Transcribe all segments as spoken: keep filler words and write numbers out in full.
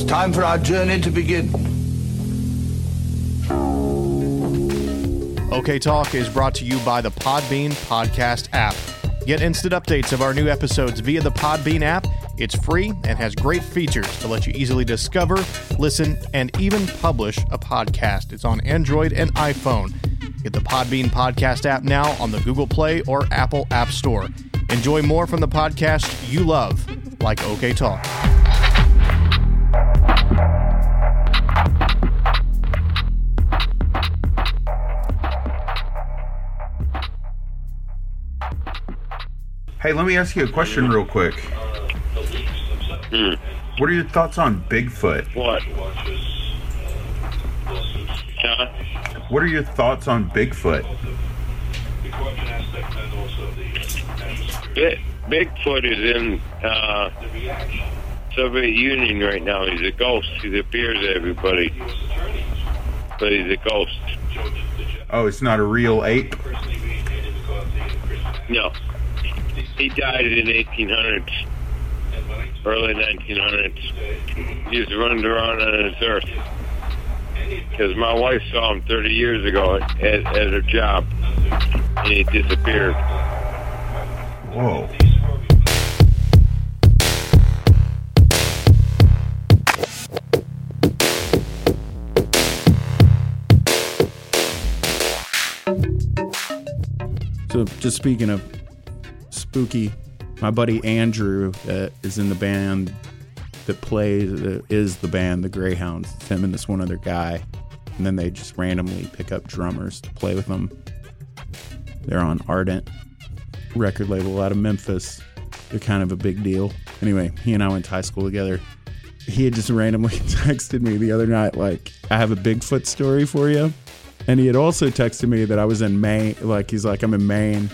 It's time for our journey to begin. OK Talk is brought to you by the Podbean podcast app. Get instant updates of our new episodes via the Podbean app. It's free and has great features to let you easily discover, listen, and even publish a podcast. It's on Android and iPhone. Get the Podbean podcast app now on the Google Play or Apple App Store. Enjoy more from the podcast you love, like OK Talk. Hey, let me ask you a question real quick. Mm. What are your thoughts on Bigfoot? What? Huh? What are your thoughts on Bigfoot? It, Bigfoot is in uh, Soviet Union right now. He's a ghost. He appears to everybody, but he's a ghost. Oh, it's not a real ape? No. He died in the eighteen hundreds, early nineteen hundreds. He was running around on his earth. Because my wife saw him thirty years ago at, at her job, and he disappeared. Whoa. So, just speaking of spooky, my buddy Andrew uh, is in the band that plays uh, is the band the Greyhounds. It's him and this one other guy, and then they just randomly pick up drummers to play with them. They're on Ardent record label out of Memphis. They're kind of a big deal. Anyway, he and I went to high school together. He had just randomly texted me the other night like, I have a Bigfoot story for you. And he had also texted me that I was in Maine. Like, he's like, I'm in Maine.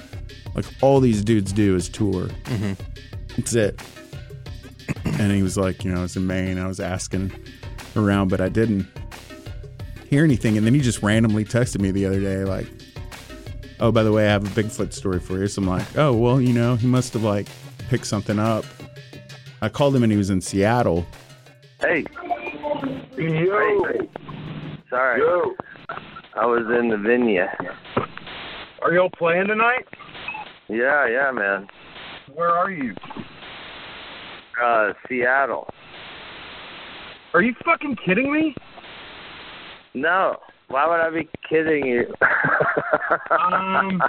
Like, all these dudes do is tour. Mm-hmm. That's it. And he was like, you know, I was in Maine. I was asking around, but I didn't hear anything. And then he just randomly texted me the other day, like, oh, by the way, I have a Bigfoot story for you. So I'm like, oh, well, you know, he must have, like, picked something up. I called him, and he was in Seattle. Hey. Yo. Sorry. Yo. I was in the vineyard. Are y'all playing tonight? Yeah, yeah, man. Where are you? Uh, Seattle. Are you fucking kidding me? No. Why would I be kidding you? um,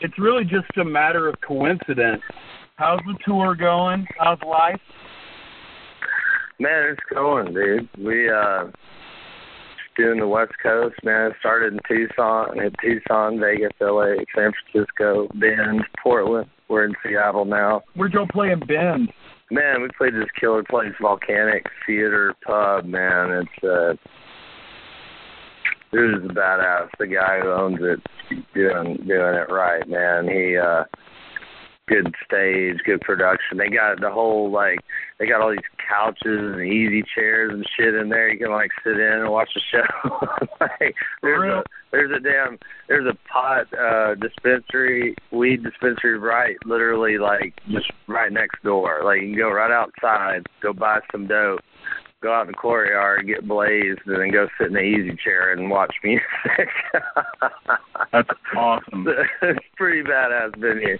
it's really just a matter of coincidence. How's the tour going? How's life? Man, it's going, dude. We, uh, doing the West Coast, man. It started in Tucson, in Tucson, Vegas, L A, San Francisco, Bend, Portland. We're in Seattle now. Where'd y'all play in Bend? Man, we played this killer place, Volcanic Theater Pub, man. It's uh, this is badass. The guy who owns it, doing doing it right, man. He uh, good stage, good production. They got the whole like. They got all these couches and easy chairs and shit in there. You can like sit in and watch a show. like, there's a there's a damn there's a pot uh, dispensary, weed dispensary right, literally like just right next door. Like you can go right outside, go buy some dope, go out in the courtyard, get blazed, and then go sit in the easy chair and watch music. That's awesome. It's pretty badass venue.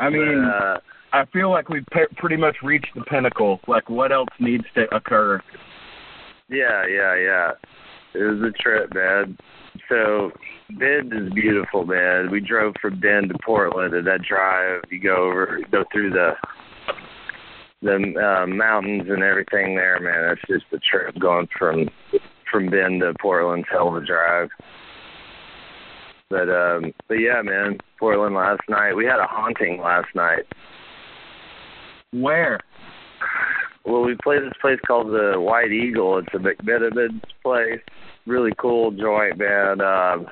I mean. But, uh, I feel like we've pe- pretty much reached the pinnacle. Like, what else needs to occur? Yeah, yeah, yeah. It was a trip, man. So, Bend is beautiful, man. We drove from Bend to Portland, and that drive, you go over, go through the the uh, mountains and everything there, man. It's just a trip going from from Bend to Portland. Hell of a drive. But um, but yeah, man. Portland last night. We had a haunting last night. Where? Well, we play this place called the White Eagle. It's a McMinniman's place. Really cool joint, man. Um,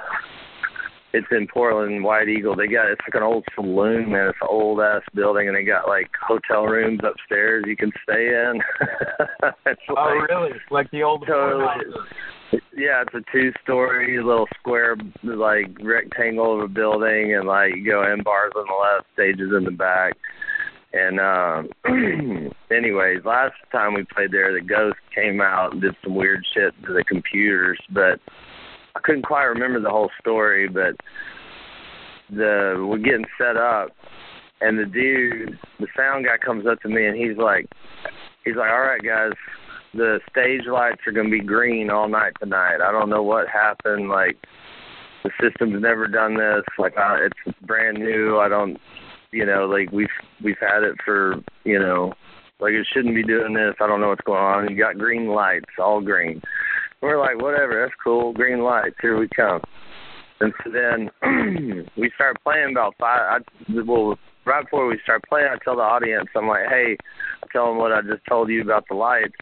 it's in Portland, White Eagle. They got, it's like an old saloon, man. It's an old-ass building, and they got, like, hotel rooms upstairs you can stay in. It's oh, like, really? Like the old totally, yeah, it's a two-story little square, like, rectangle of a building, and, like, you go in, bars on the left, stages in the back. And um, anyways, last time we played there, the ghost came out and did some weird shit to the computers, but I couldn't quite remember the whole story. But the we're getting set up, and the dude, the sound guy, comes up to me, and he's like, he's like, all right, guys, the stage lights are gonna be green all night tonight. I don't know what happened. Like, the system's never done this. Like, I, it's brand new. I don't. You know, like, we've we've had it for, you know, like, it shouldn't be doing this. I don't know what's going on. You got green lights, all green. And we're like, whatever, that's cool. Green lights, here we come. And so then we start playing about five. I, well, right before we start playing, I tell the audience, I'm like, hey, tell them what I just told you about the lights.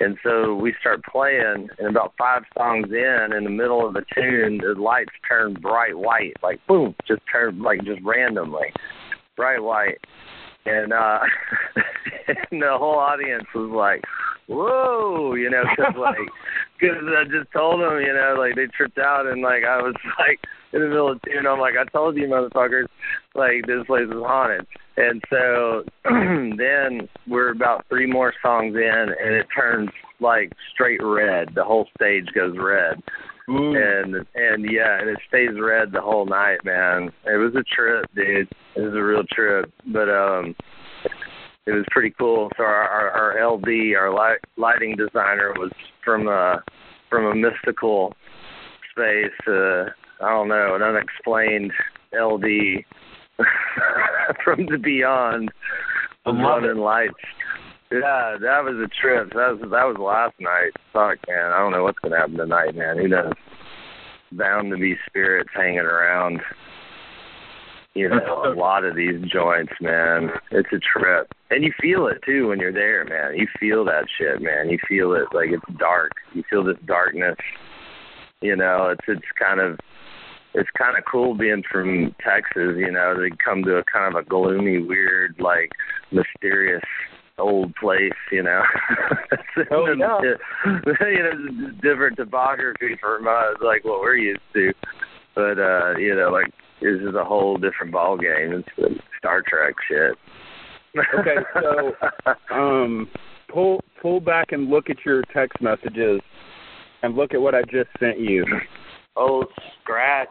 And so we start playing, and about five songs in, in the middle of the tune, the lights turn bright white, like, boom, just turn, like, just randomly, bright white. And, uh, and the whole audience was like, whoa, you know, because, like, because I just told them, you know, like, they tripped out, and, like, I was, like, in the middle of the tune, I'm like, I told you, motherfuckers, like, this place is haunted. And so then we're about three more songs in, and it turns, like, straight red. The whole stage goes red. Ooh. And, and yeah, and it stays red the whole night, man. It was a trip, dude. It was a real trip. But um, it was pretty cool. So our, our, our L D, our light, lighting designer, was from a, from a mystical space, uh, I don't know, an unexplained L D from the beyond, running lights. Yeah, that was a trip. That was that was last night. Fuck, man. I don't know what's gonna happen tonight, man. Who knows? Bound to be spirits hanging around. You know, a lot of these joints, man. It's a trip, and you feel it too when you're there, man. You feel that shit, man. You feel it, like, it's dark. You feel this darkness. You know, it's it's kind of. It's kind of cool being from Texas, you know, to come to a kind of a gloomy, weird, like, mysterious old place, you know. Oh, yeah. You know, different topography from us, like, what we're used to. But, uh, you know, like, this is a whole different ballgame. It's like Star Trek shit. Okay, so um, pull pull back and look at your text messages and look at what I just sent you. Oh, scratch.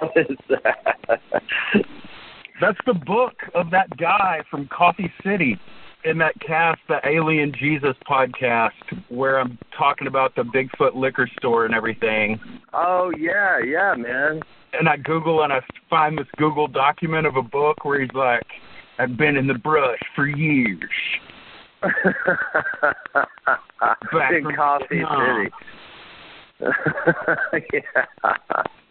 What is that? That's the book of that guy from Coffee City in that cast, the Alien Jesus podcast, where I'm talking about the Bigfoot liquor store and everything. Oh, yeah, yeah, man. And I Google and I find this Google document of a book where he's like, I've been in the brush for years. Back in Coffee City. Yeah.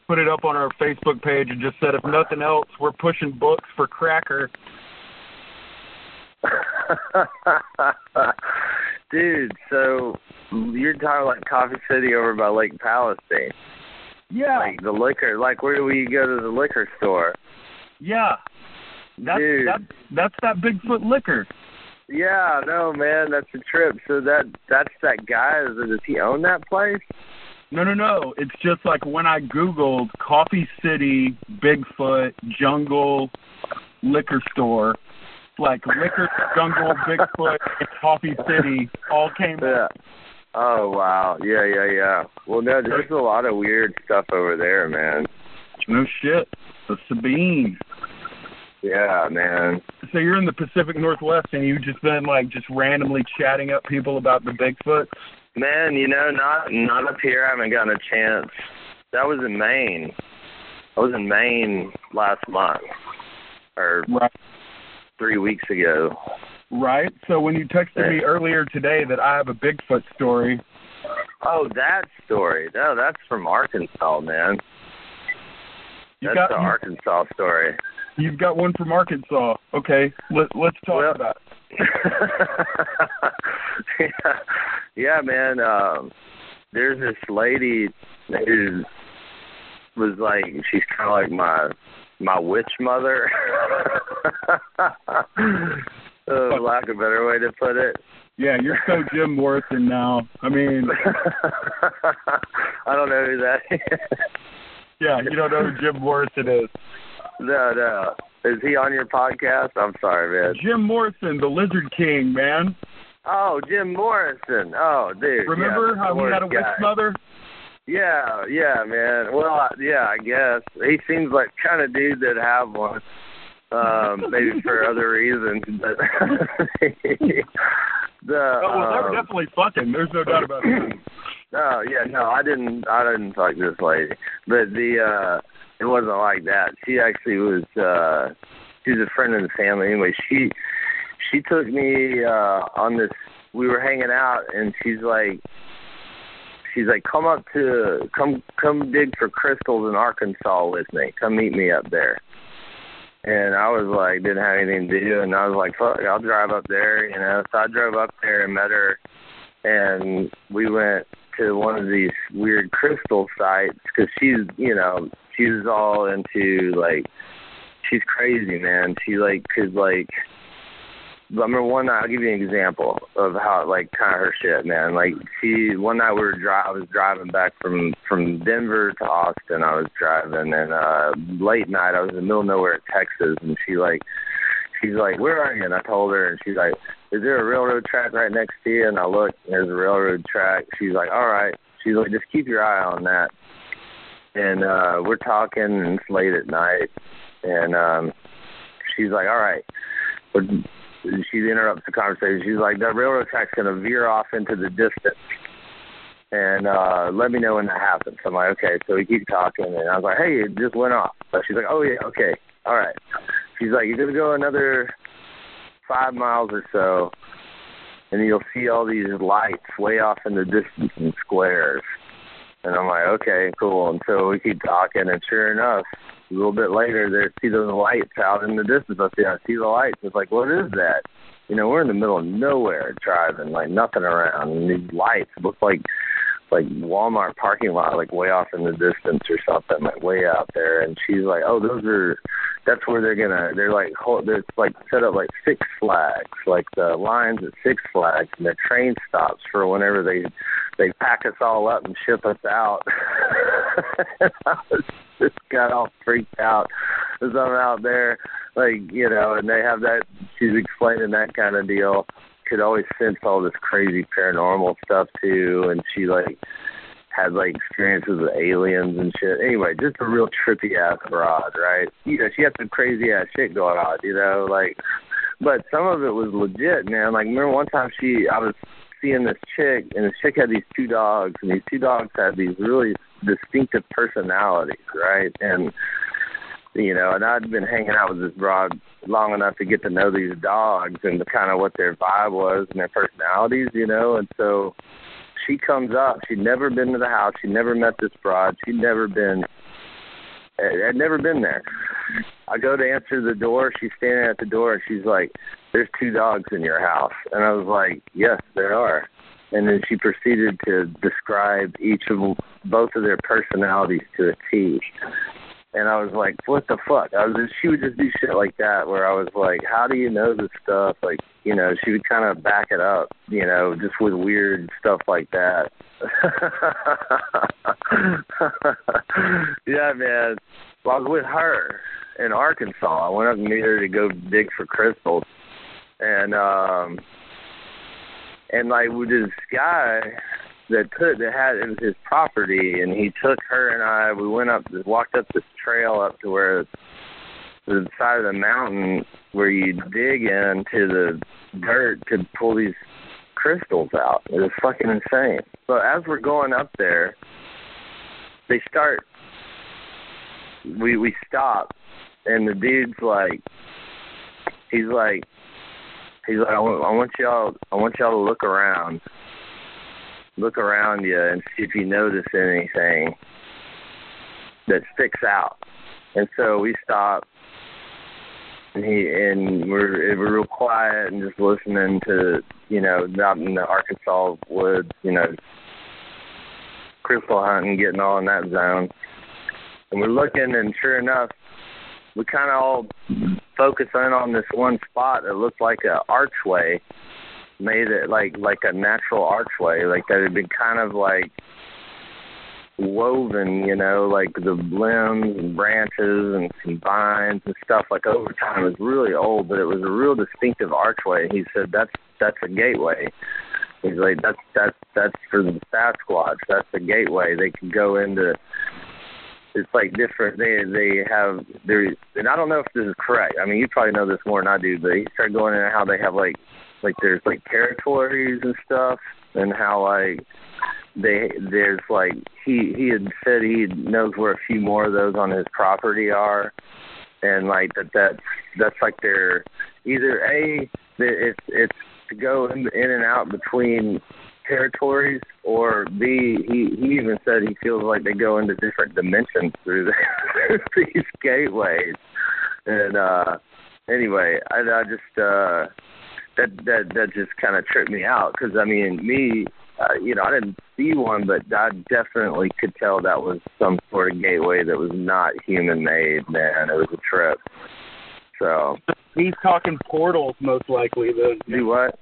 Put it up on our Facebook page and just said, if nothing else, we're pushing books for Cracker. Dude, so you're talking like Coffee City over by Lake Palestine. Yeah. Like the liquor, like where do we go to the liquor store? Yeah. That's, Dude. That, that's that Bigfoot liquor. Yeah, no, man, that's a trip. So that that's that guy. Does he own that place? No, no, no. It's just like when I Googled Coffee City, Bigfoot, Jungle, Liquor Store, like Liquor, Jungle, Bigfoot, and Coffee City all came yeah. up. Oh, wow. Yeah, yeah, yeah. Well, no, there's a lot of weird stuff over there, man. No shit. The Sabine. Yeah, man. So you're in the Pacific Northwest, and you've just been, like, just randomly chatting up people about the Bigfoots? Man, you know, not not up here. I haven't gotten a chance. That was in Maine. I was in Maine last month, or right. three weeks ago. Right. So when you texted yeah. me earlier today that I have a Bigfoot story. Oh, that story. No, that's from Arkansas, man. You That's got, the Arkansas you, story. You've got one from Arkansas. Okay, let, let's talk well, about it. yeah. yeah, man. Um, there's this lady who was like, she's kind of like my my witch mother, for lack of a better way to put it. Yeah, you're so Jim Morrison now. I mean, I don't know who that is. Yeah, you don't know who Jim Morrison is. No, no. Is he on your podcast? I'm sorry, man. Jim Morrison, the Lizard King, man. Oh, Jim Morrison. Oh, dude. Remember yeah, how we had a guy. witch mother? Yeah, yeah, man. Well, yeah, I guess. He seems like kind of dude that have one. Um, maybe for other reasons. But the, oh, well, they were um, definitely fucking. There's no doubt about it. Oh, yeah, no, I didn't I didn't fuck this lady. But the, uh, it wasn't like that. She actually was, uh, she was a friend of the family. Anyway, she, she took me, uh, on this, we were hanging out, and she's like, she's like, come up to, come, come dig for crystals in Arkansas with me. Come meet me up there. And I was like, didn't have anything to do, and I was like, fuck, I'll drive up there, you know. So I drove up there and met her, and we went to one of these weird crystal sites because she's, you know, she's all into, like, she's crazy, man. She, like, could, like, I remember one night, I'll give you an example of how, like, kind of her shit, man. Like, she, one night we were dri- I was driving back from, from Denver to Austin. I was driving, and uh, late night, I was in the middle of nowhere in Texas, and she, like, she's like, where are you? And I told her, and she's like, is there a railroad track right next to you? And I looked, and there's a railroad track. She's like, all right. She's like, just keep your eye on that. And uh, we're talking, and it's late at night, and um, she's like, all right. But, she interrupts the conversation. She's like, that railroad track's going to veer off into the distance. And uh, let me know when that happens. So I'm like, okay. So we keep talking. And I was like, hey, it just went off. But she's like, oh, yeah, okay. All right. She's like, you're going to go another five miles or so, and you'll see all these lights way off in the distance in squares. And I'm like, okay, cool. And so we keep talking. And sure enough, a little bit later, there see those lights out in the distance. I see, I see the lights. It's like, what is that? You know, we're in the middle of nowhere driving, like nothing around. And these lights look like like Walmart parking lot, like way off in the distance or something, like way out there. And she's like, oh, those are, that's where they're gonna, they're like, they're like set up like Six Flags, like the lines at Six Flags and the train stops for whenever they they pack us all up and ship us out. I was, just got all freaked out as I'm out there, like, you know, and they have that, she's explaining that kind of deal. Could always sense all this crazy paranormal stuff too, and she like had like experiences with aliens and shit. Anyway, just a real trippy ass broad, right? You know, she had some crazy ass shit going on, you know, like. But some of it was legit, man. Like, remember one time she, I was seeing this chick, and this chick had these two dogs, and these two dogs had these really distinctive personalities, right? And you know, and I'd been hanging out with this broad long enough to get to know these dogs and the kind of what their vibe was and their personalities, you know. And so she comes up. She'd never been to the house. She'd never met this broad. She'd never been – I'd never been there. I go to answer the door. She's standing at the door, and she's like, there's two dogs in your house. And I was like, yes, there are. And then she proceeded to describe each of both of their personalities to a T. And I was like, what the fuck? I was just, she would just do shit like that where I was like, how do you know this stuff? Like, you know, she would kind of back it up, you know, just with weird stuff like that. Yeah, man. Well, I was with her in Arkansas. I went up and met her to go dig for crystals. And, um, and like, with this guy that took, that had, it was his property, and he took her and I, we went up, walked up this trail up to where, to the side of the mountain where you dig into the dirt to pull these crystals out. It was fucking insane. So as we're going up there, they start, we, we stop, and the dude's like, he's like, he's like, I want, I want y'all, I want y'all to look around. Look around you and see if you notice anything that sticks out. And so we stopped, and he and we're we're real quiet and just listening to, you know, out in the Arkansas woods, you know, crystal hunting, getting all in that zone. And we're looking, and sure enough, we kind of all focus in on this one spot that looked like an archway, made it like like a natural archway, like that had been kind of like woven, you know, like the limbs and branches and some vines and stuff, like over time. It was really old, but it was a real distinctive archway. He said, that's that's a gateway. He's like, that's that's that's for the Sasquatch. That's the gateway. They can go into. It's like different. They they have there, and I don't know if this is correct. I mean, you probably know this more than I do. But he started going into how they have like like there's like territories and stuff, and how like they there's like he he had said he knows where a few more of those on his property are, and like that that's that's like their either a it's it's to go in, in and out between territories, or B, he, he even said he feels like they go into different dimensions through the, these gateways. And uh, anyway, I, I just uh, that that that just kind of tripped me out, because I mean, me, uh, you know, I didn't see one, but I definitely could tell that was some sort of gateway that was not human made. Man, it was a trip. So he's talking portals, most likely. Though. Do what?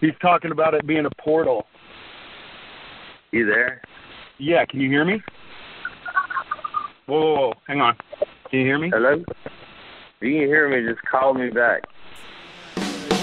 He's talking about it being a portal. You there? Yeah, can you hear me? Whoa, whoa, whoa, hang on. Can you hear me? Hello? If you can hear me, just call me back. Yeah,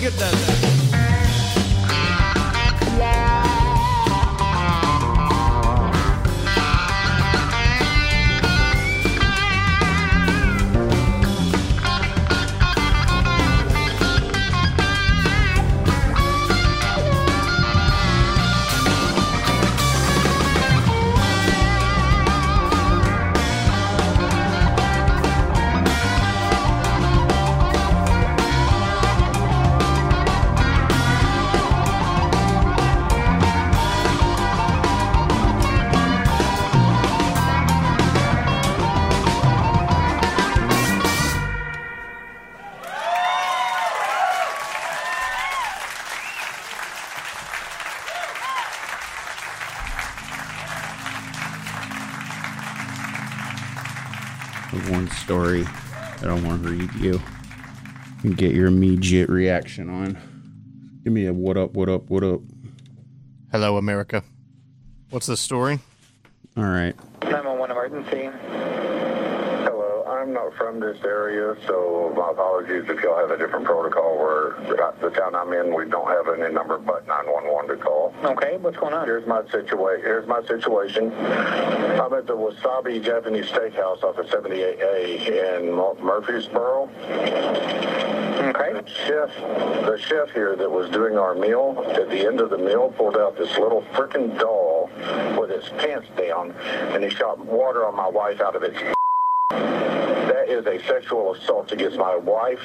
Get that down. Story that I want to read you and get your immediate reaction on. Give me a what up, what up, what up. Hello, America. What's the story? All right. nine one one emergency. Hello, I'm not from this area, so my apologies if y'all have a different protocol where the town I'm in, we don't have any number but nine one one to call. Okay, what's going on? Here's my, situa- here's my situation. I'm at the Wasabi Japanese Steakhouse off of seventy-eight A in Murfreesboro. Okay. The chef, the chef here that was doing our meal, at the end of the meal, pulled out this little frickin' doll with his pants down, and he shot water on my wife out of its. That is a sexual assault against my wife.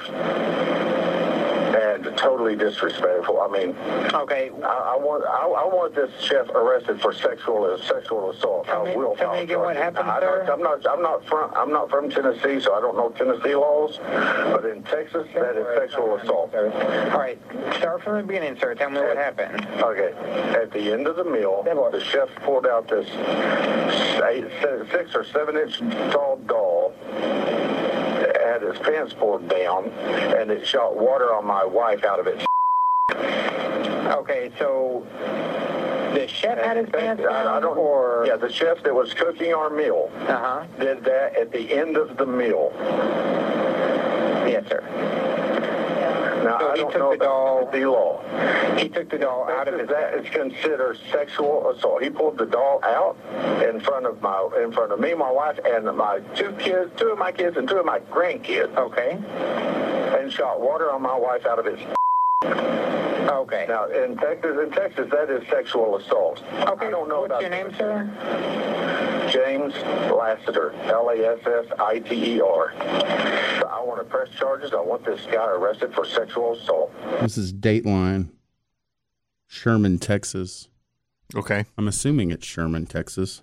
And totally disrespectful. I mean, okay. I, I want I, I want this chef arrested for sexual sexual assault. Tell me, I will tell me again what happened, I, sir. I, I'm not I'm not from I'm not from Tennessee, so I don't know Tennessee laws. But in Texas, sure, that is sexual assault. All right, start from the beginning, sir. Tell me at, what happened. Okay. At the end of the meal, the chef pulled out this eight, six or seven inch tall doll. Had his pants pulled down, and it shot water on my wife out of it. Okay, so the chef had his pants down, I don't, or yeah, the chef that was cooking our meal uh-huh. did that at the end of the meal. Yes, sir. Now, so I don't know about the law. He took the doll out of his. That is considered sexual assault. He pulled the doll out in front of my, in front of me, my wife, and my two kids, two of my kids, and two of my grandkids. Okay. And shot water on my wife out of his. Okay. Now, in Texas, in Texas, that is sexual assault. Okay. I don't know What's about your name, sir? James Lassiter, L A S S I T E R. I want to press charges. I want this guy arrested for sexual assault. This is Dateline, Sherman, Texas. Okay. I'm assuming it's Sherman, Texas.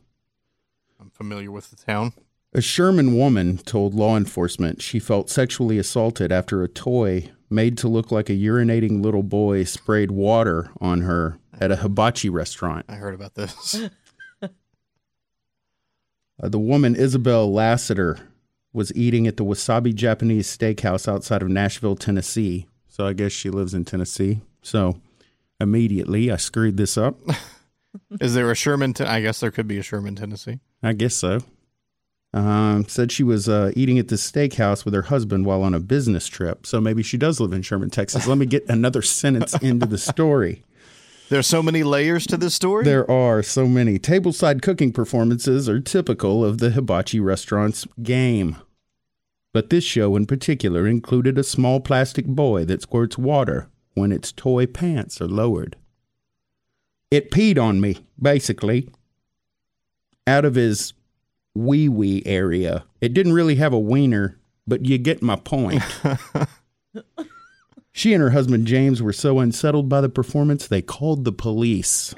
I'm familiar with the town. A Sherman woman told law enforcement she felt sexually assaulted after a toy made to look like a urinating little boy sprayed water on her at a hibachi restaurant. I heard about this. uh, the woman, Isabel Lassiter, was eating at the Wasabi Japanese Steakhouse outside of Nashville, Tennessee. So I guess she lives in Tennessee. So immediately I screwed this up. Is there a Sherman? T- I guess there could be a Sherman, Tennessee. I guess so. Um, said she was uh, eating at this steakhouse with her husband while on a business trip. So maybe she does live in Sherman, Texas. Let me get another sentence into the story. There's so many layers to this story. There are so many. Tableside cooking performances are typical of the hibachi restaurant's game. But this show in particular included a small plastic boy that squirts water when its toy pants are lowered. It peed on me, basically, out of his wee wee area. It didn't really have a wiener, but you get my point. She and her husband James were so unsettled by the performance they called the police.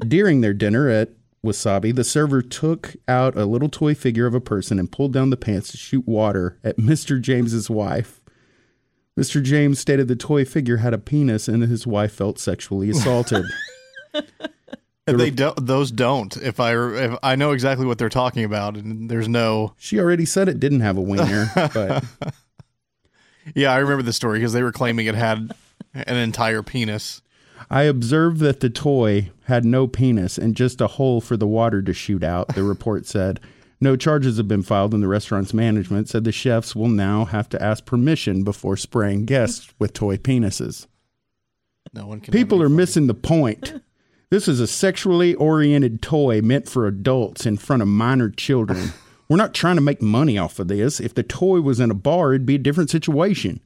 During their dinner at Wasabi, the server took out a little toy figure of a person and pulled down the pants to shoot water at Mister James's wife. Mister James stated the toy figure had a penis and his wife felt sexually assaulted. The they do, those don't. If I if I know exactly what they're talking about, and there's no. She already said it didn't have a wiener, but yeah, I remember the story because they were claiming it had an entire penis. I observed that the toy had no penis and just a hole for the water to shoot out. The report said no charges have been filed, and the restaurant's management said the chefs will now have to ask permission before spraying guests with toy penises. No one can. People are funny. Missing the point. This is a sexually oriented toy meant for adults in front of minor children. We're not trying to make money off of this. If the toy was in a bar, it'd be a different situation.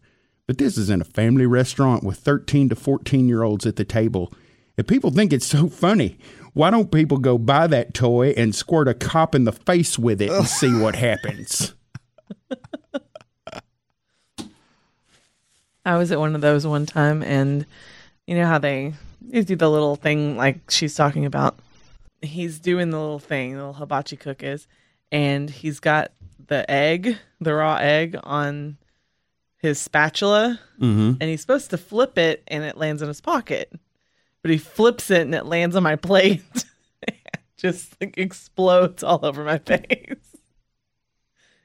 But this is in a family restaurant with thirteen to fourteen-year-olds at the table. If people think it's so funny, why don't people go buy that toy and squirt a cop in the face with it and see what happens? I was at one of those one time, and you know how they... You do the little thing like she's talking about. He's doing the little thing, the little hibachi cook is, and he's got the egg, the raw egg, on his spatula, mm-hmm. and he's supposed to flip it, and it lands in his pocket. But he flips it, and it lands on my plate. It just like, explodes all over my face.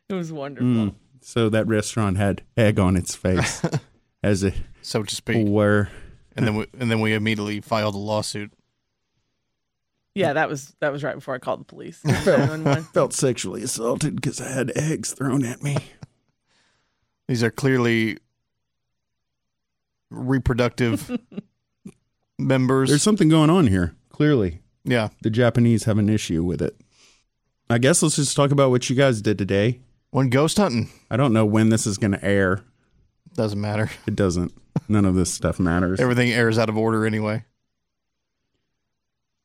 It was wonderful. Mm, so that restaurant had egg on its face, as it so to speak. Were. And then we and then we immediately filed a lawsuit. Yeah, that was that was right before I called the police. I felt, felt sexually assaulted because I had eggs thrown at me. These are clearly reproductive members. There's something going on here, clearly. Yeah. The Japanese have an issue with it. I guess let's just talk about what you guys did today. Went ghost hunting. I don't know when this is going to air. Doesn't matter. It doesn't. None of this stuff matters. Everything airs out of order anyway.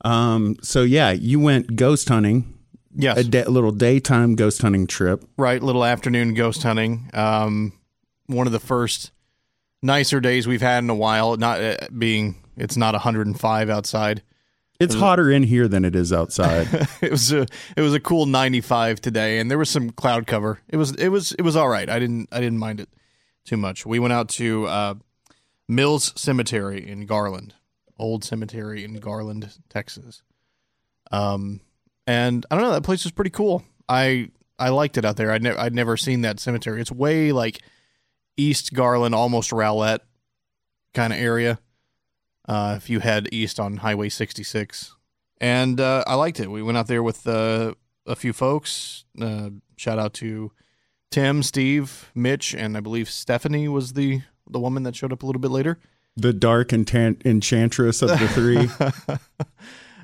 Um. So, yeah, you went ghost hunting. Yes. A de- little daytime ghost hunting trip. Right. Little afternoon ghost hunting. Um. One of the first nicer days we've had in a while. Not uh, being, it's not one hundred five outside. It's it was, hotter in here than it is outside. it was a it was a cool ninety-five today, and there was some cloud cover. It was it was it was all right. I didn't I didn't mind it too much. We went out to uh, Mills Cemetery in Garland, old cemetery in Garland, Texas. Um, and I don't know, that place was pretty cool. I I liked it out there. I'd never I'd never seen that cemetery. It's way like East Garland, almost Rowlett kind of area. Uh, if you head east on Highway sixty-six, and uh, I liked it. We went out there with uh, a few folks. Uh, shout out to Tim, Steve, Mitch, and I believe Stephanie was the, the woman that showed up a little bit later. The dark entan- enchantress of the three.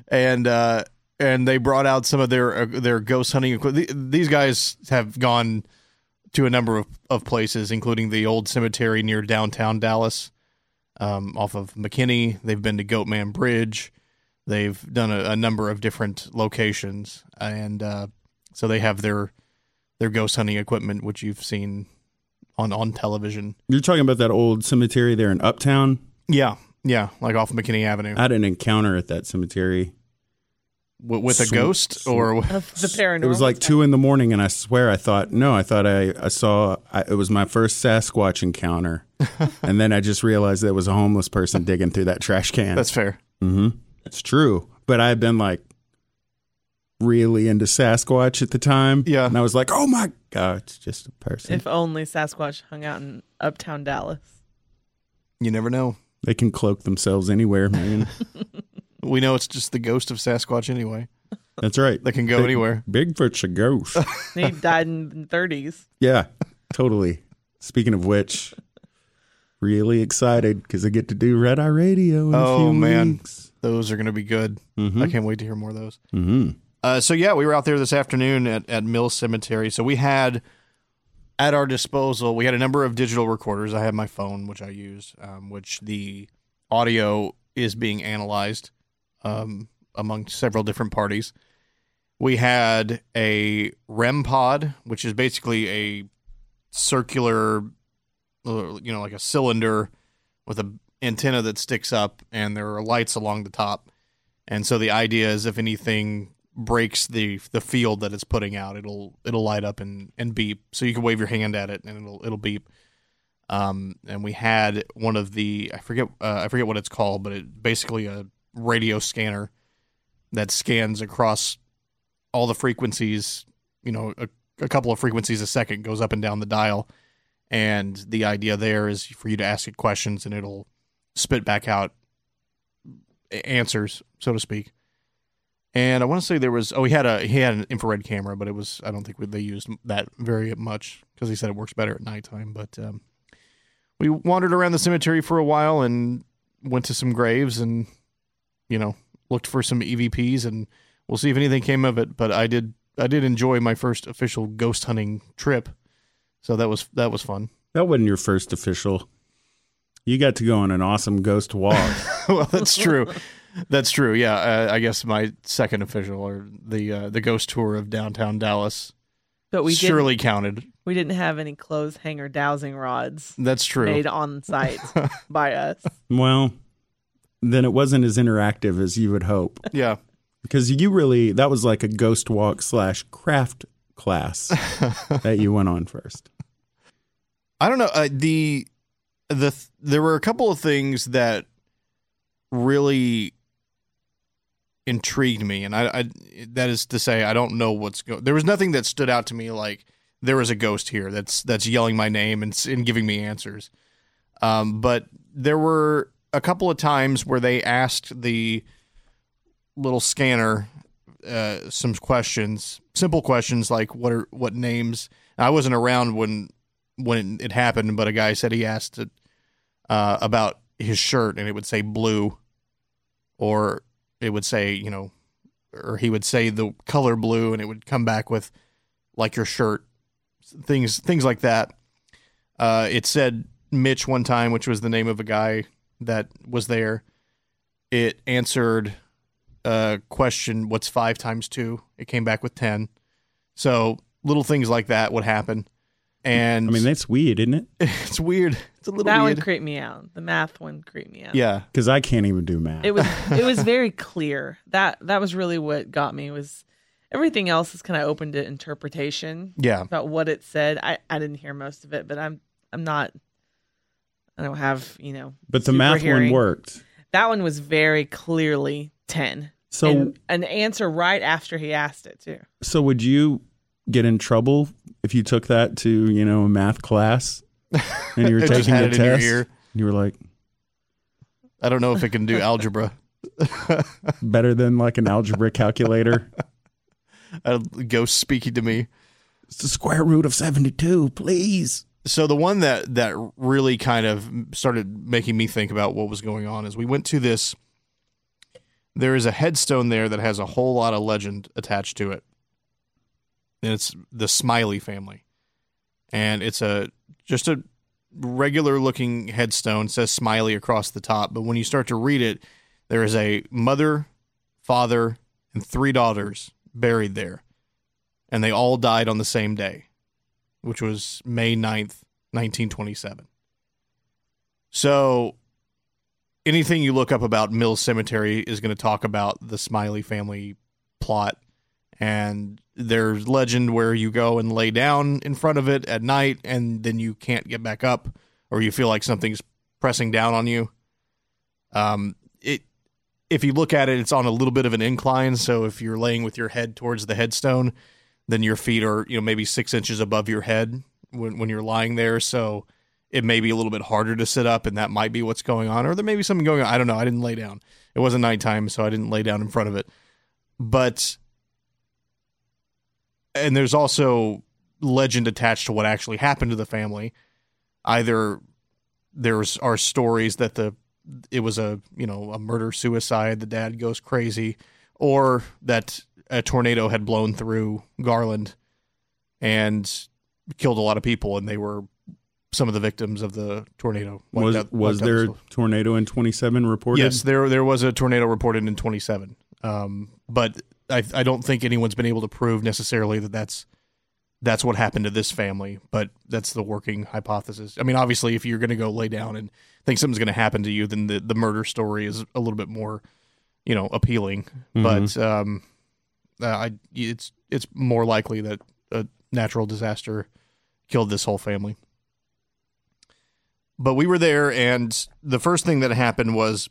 and uh, and they brought out some of their uh, their ghost hunting equipment. These guys have gone to a number of, of places, including the old cemetery near downtown Dallas. um, off of McKinney. They've been to Goatman Bridge. They've done a, a number of different locations, and uh, so they have their their ghost hunting equipment, which you've seen on, on television. You're talking about that old cemetery there in Uptown? Yeah, yeah, like off McKinney Avenue. I had an encounter at that cemetery. W- with a so, ghost? Or the paranormal? It was like two in the morning, and I swear I thought, no, I thought I, I saw, I, it was my first Sasquatch encounter, and then I just realized there was a homeless person digging through that trash can. That's fair. Mm-hmm. It's true, but I had been like really into Sasquatch at the time. Yeah. And I was like, oh my God, it's just a person. If only Sasquatch hung out in Uptown Dallas. You never know. They can cloak themselves anywhere, man. We know it's just the ghost of Sasquatch anyway. That's right. They can go Big, anywhere. Bigfoot's a ghost. He died in the thirties. Yeah, totally. Speaking of which, really excited because I get to do Red Eye Radio in oh, a few man. weeks. Those are going to be good. Mm-hmm. I can't wait to hear more of those. Mm-hmm. Uh, so, yeah, we were out there this afternoon at, at Mills Cemetery. So we had at our disposal, we had a number of digital recorders. I had my phone, which I used, um, which the audio is being analyzed um, among several different parties. We had a R E M pod, which is basically a circular, you know, like a cylinder with a antenna that sticks up, and there are lights along the top. And so the idea is if anything breaks the the field that it's putting out, it'll it'll light up and, and beep. So you can wave your hand at it and it'll it'll beep. Um, and we had one of the I forget uh, I forget what it's called, but it's basically a radio scanner that scans across all the frequencies. You know, a, a couple of frequencies a second, goes up and down the dial. And the idea there is for you to ask it questions and it'll spit back out answers, so to speak. And I want to say there was, oh, he had a he had an infrared camera, but it was, I don't think we, they used that very much because he said it works better at nighttime. But um, we wandered around the cemetery for a while and went to some graves and, you know, looked for some E V Ps, and we'll see if anything came of it. But I did I did enjoy my first official ghost hunting trip, so that was that was fun. That wasn't your first official. You got to go on an awesome ghost walk. Well, that's true. That's true. Yeah, uh, I guess my second official, or the uh, the ghost tour of downtown Dallas, but we surely counted. We didn't have any clothes hanger dowsing rods. That's true. Made on site by us. Well, then it wasn't as interactive as you would hope. Yeah, because you really that was like a ghost walk slash craft class that you went on first. I don't know uh, the. The th- there were a couple of things that really intrigued me, and I, I that is to say, I don't know what's going. There was nothing that stood out to me like there was a ghost here that's that's yelling my name and, and giving me answers. Um, but there were a couple of times where they asked the little scanner uh, some questions, simple questions like what are what names. I wasn't around when. when it happened, but a guy said he asked it, uh, about his shirt, and it would say blue, or it would say, you know, or he would say the color blue, and it would come back with like your shirt, things, things like that. Uh, it said Mitch one time, which was the name of a guy that was there. It answered a question, what's five times two? It came back with ten. So little things like that would happen. And I mean, that's weird, isn't it? It's weird. It's a little that weird. That would creep me out. The math one creeped me out. Yeah, because I can't even do math. It was it was very clear. That that was really what got me. Was everything else is kind of open to interpretation. Yeah. About what it said. I, I didn't hear most of it, but I'm I'm not. I don't have you know. But the math hearing. one worked. That one was very clearly ten. So and an answer right after he asked it too. So would you get in trouble if you took that to, you know, a math class and you were taking a test and you were like, I don't know if it can do algebra better than like an algebra calculator. A ghost speaking to me. It's the square root of seventy-two, please. So the one that, that really kind of started making me think about what was going on is we went to this, there is a headstone there that has a whole lot of legend attached to it. And it's the Smiley family, and it's a just a regular looking headstone says Smiley across the top, but when you start to read it, there is a mother, father, and three daughters buried there, and they all died on the same day, which was May ninth, nineteen twenty-seven. So anything you look up about Mills Cemetery is going to talk about the Smiley family plot, and there's legend where you go and lay down in front of it at night and then you can't get back up, or you feel like something's pressing down on you. Um, it, if you look at it, it's on a little bit of an incline. So if you're laying with your head towards the headstone, then your feet are, you know, maybe six inches above your head when, when you're lying there. So it may be a little bit harder to sit up, and that might be what's going on, or there may be something going on. I don't know. I didn't lay down. It wasn't nighttime, so I didn't lay down in front of it, but and there's also legend attached to what actually happened to the family. Either there's are stories that the it was a you know a murder suicide, the dad goes crazy, or that a tornado had blown through Garland and killed a lot of people, and they were some of the victims of the tornado. Was out, was there a tornado in twenty-seven reported? Yes, there there was a tornado reported in twenty-seven, um, but. I, I don't think anyone's been able to prove necessarily that that's that's what happened to this family, but that's the working hypothesis. I mean, obviously, if you're going to go lay down and think something's going to happen to you, then the, the murder story is a little bit more, you know, appealing. Mm-hmm. But um, uh, I, it's it's more likely that a natural disaster killed this whole family. But we were there, and the first thing that happened was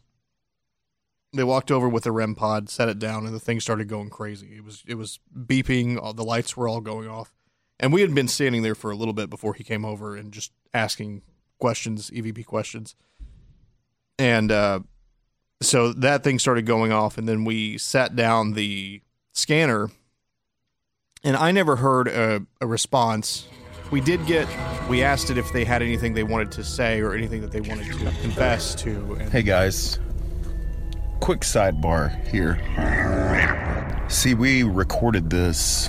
they walked over with the R E M pod, set it down, and the thing started going crazy. It was it was beeping. All the lights were all going off. And we had been standing there for a little bit before he came over and just asking questions, E V P questions. And uh, so that thing started going off, and then we sat down the scanner, and I never heard a, a response. We did get, we asked it if they had anything they wanted to say or anything that they wanted to confess to. And hey, guys. Quick sidebar here. See, we recorded this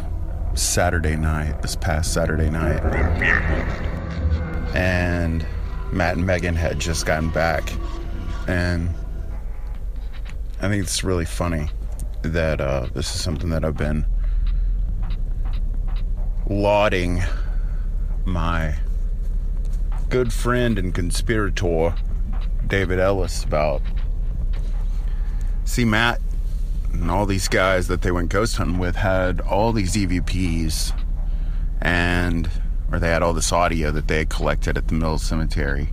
Saturday night, this past Saturday night, and Matt and Megan had just gotten back, and I think it's really funny that uh, this is something that I've been lauding my good friend and conspirator David Ellis about. See, Matt and all these guys that they went ghost hunting with had all these E V Ps, and or they had all this audio that they had collected at the Mills Cemetery.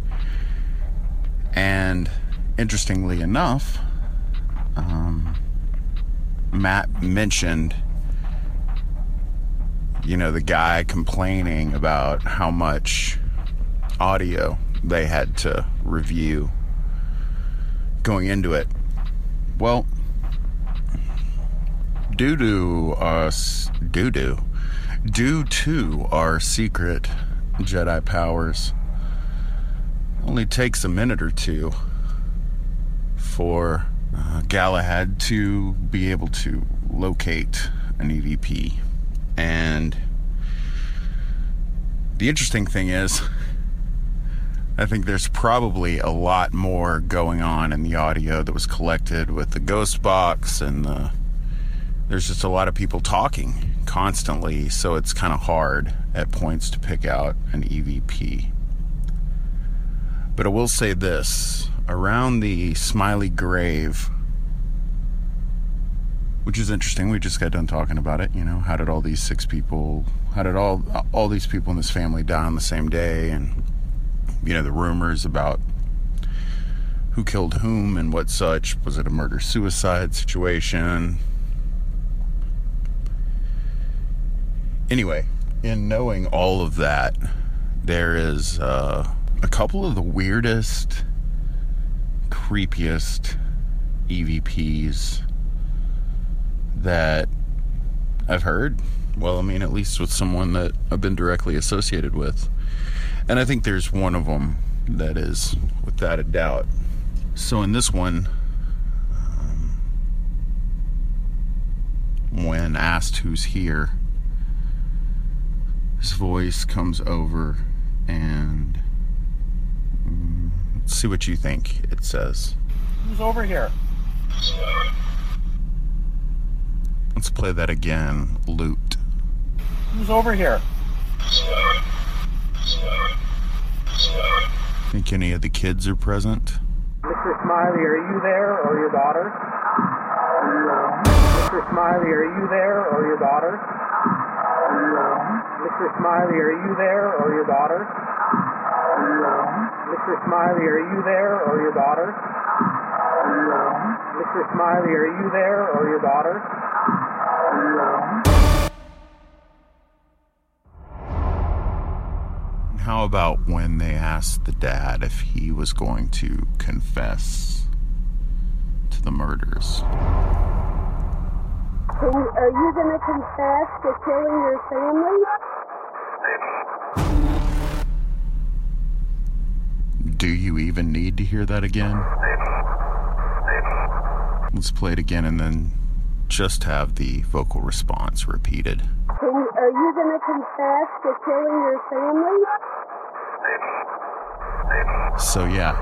And interestingly enough, um, Matt mentioned, you know, the guy complaining about how much audio they had to review going into it. Well, due to us, due to, due to our secret Jedi powers, only takes a minute or two for uh, Galahad to be able to locate an E V P. And the interesting thing is, I think there's probably a lot more going on in the audio that was collected with the ghost box, and the, there's just a lot of people talking constantly, so it's kind of hard at points to pick out an E V P. But I will say this, around the Smiley grave, which is interesting, we just got done talking about it, you know, how did all these six people, how did all all these people in this family die on the same day, and you know, the rumors about who killed whom and what such. Was it a murder-suicide situation? Anyway, in knowing all of that, there is uh, a couple of the weirdest, creepiest E V Ps that I've heard. Well, I mean, at least with someone that I've been directly associated with. And I think there's one of them that is, without a doubt. So in this one, um, when asked who's here, his voice comes over and see what you think it says. Who's over here? Let's play that again. Loot. Who's over here? Think any of the kids are present? Mister Smiley, are you there, or your daughter? Mister Smiley, are you there, or your daughter? Mister Smiley, are you there, or your daughter? Mister Smiley, are you there, or your daughter? Mister Smiley, are you there, or your daughter? How about when they asked the dad if he was going to confess to the murders? Are you going to confess to killing your family? Do you even need to hear that again? Let's play it again and then just have the vocal response repeated. Are you going to confess to killing your family? So yeah,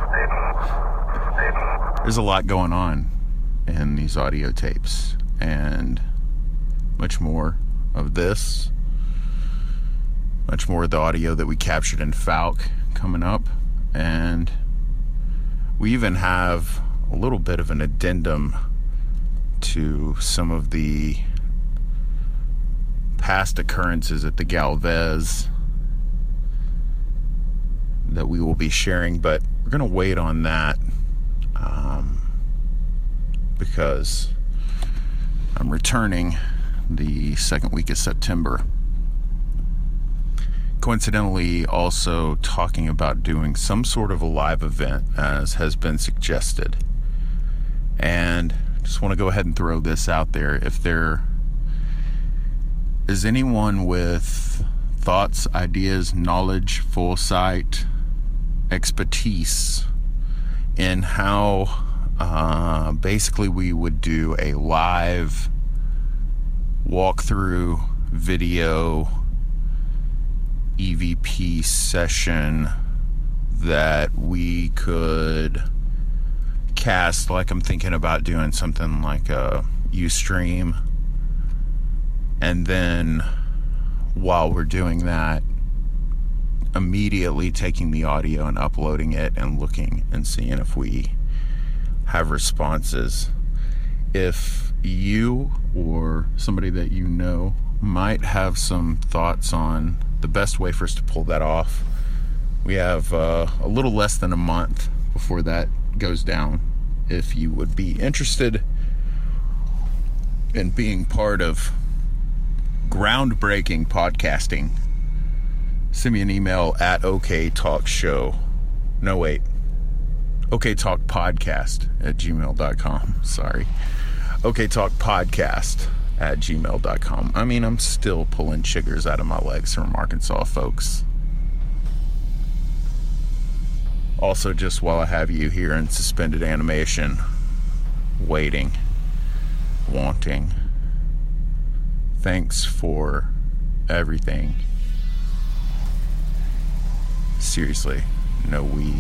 there's a lot going on in these audio tapes, and much more of this, much more of the audio that we captured in Falk coming up, and we even have a little bit of an addendum to some of the past occurrences at the Galvez that we will be sharing, but we're going to wait on that um, because I'm returning the second week of September. Coincidentally, also talking about doing some sort of a live event, as has been suggested. And just want to go ahead and throw this out there. If there is anyone with thoughts, ideas, knowledge, foresight, expertise in how uh, basically we would do a live walkthrough video E V P session that we could cast, like I'm thinking about doing something like a Ustream. And then, while we're doing that, immediately taking the audio and uploading it and looking and seeing if we have responses. If you or somebody that you know might have some thoughts on the best way for us to pull that off, we have uh, a little less than a month before that goes down. If you would be interested in being part of groundbreaking podcasting, send me an email at oktalkshow. No, wait. oktalkpodcast at gmail dot com. Sorry. oktalkpodcast at gmail dot com. I mean, I'm still pulling sugars out of my legs from Arkansas, folks. Also, just while I have you here in suspended animation, waiting, wanting, thanks for everything. Seriously, no, we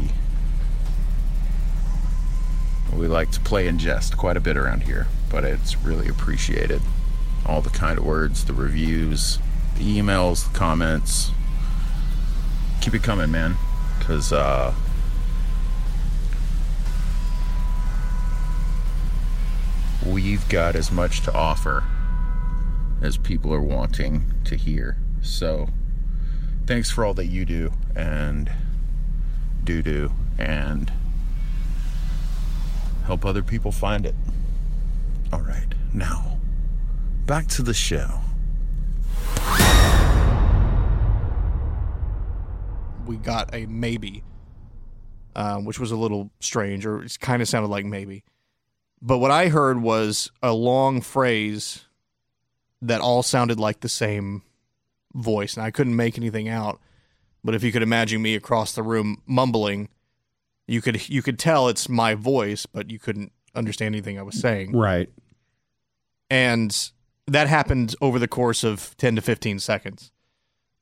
we like to play and jest quite a bit around here, but it's really appreciated. All the kind words, the reviews, the emails, the comments. Keep it coming, man, because uh, we've got as much to offer as people are wanting to hear. So thanks for all that you do and do do and help other people find it. All right, now back to the show. We got a maybe, um, which was a little strange, or it kind of sounded like maybe. But what I heard was a long phrase that all sounded like the same voice, and I couldn't make anything out. But if you could imagine me across the room mumbling, you could you could tell it's my voice, but you couldn't understand anything I was saying. Right. And that happened over the course of ten to fifteen seconds.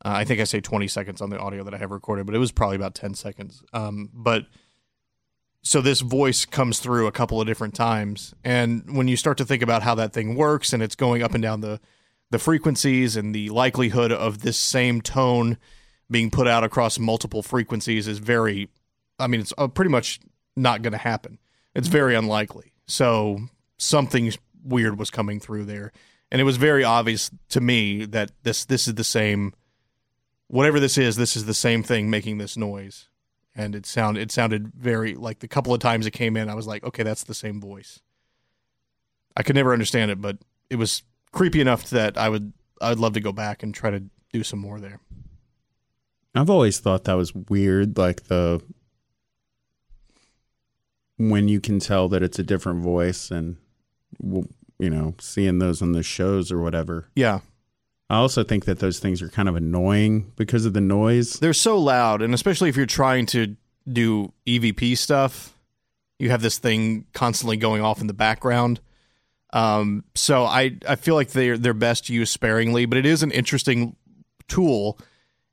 Uh, I think I say twenty seconds on the audio that I have recorded, but it was probably about ten seconds. Um, but So this voice comes through a couple of different times. And when you start to think about how that thing works, and it's going up and down the, the frequencies, and the likelihood of this same tone being put out across multiple frequencies is very, I mean, it's pretty much not going to happen. It's very unlikely. So something weird was coming through there. And it was very obvious to me that this, this is the same, whatever this is, this is the same thing making this noise. And it sound, it sounded very, like the couple of times it came in, I was like, okay, that's the same voice. I could never understand it, but it was creepy enough that I would, I'd love to go back and try to do some more there. I've always thought that was weird. Like the, when you can tell that it's a different voice and, you know, seeing those on the shows or whatever. Yeah. I also think that those things are kind of annoying because of the noise. They're so loud, and especially if you're trying to do E V P stuff, you have this thing constantly going off in the background. Um, so I, I feel like they're, they're best used sparingly, but it is an interesting tool.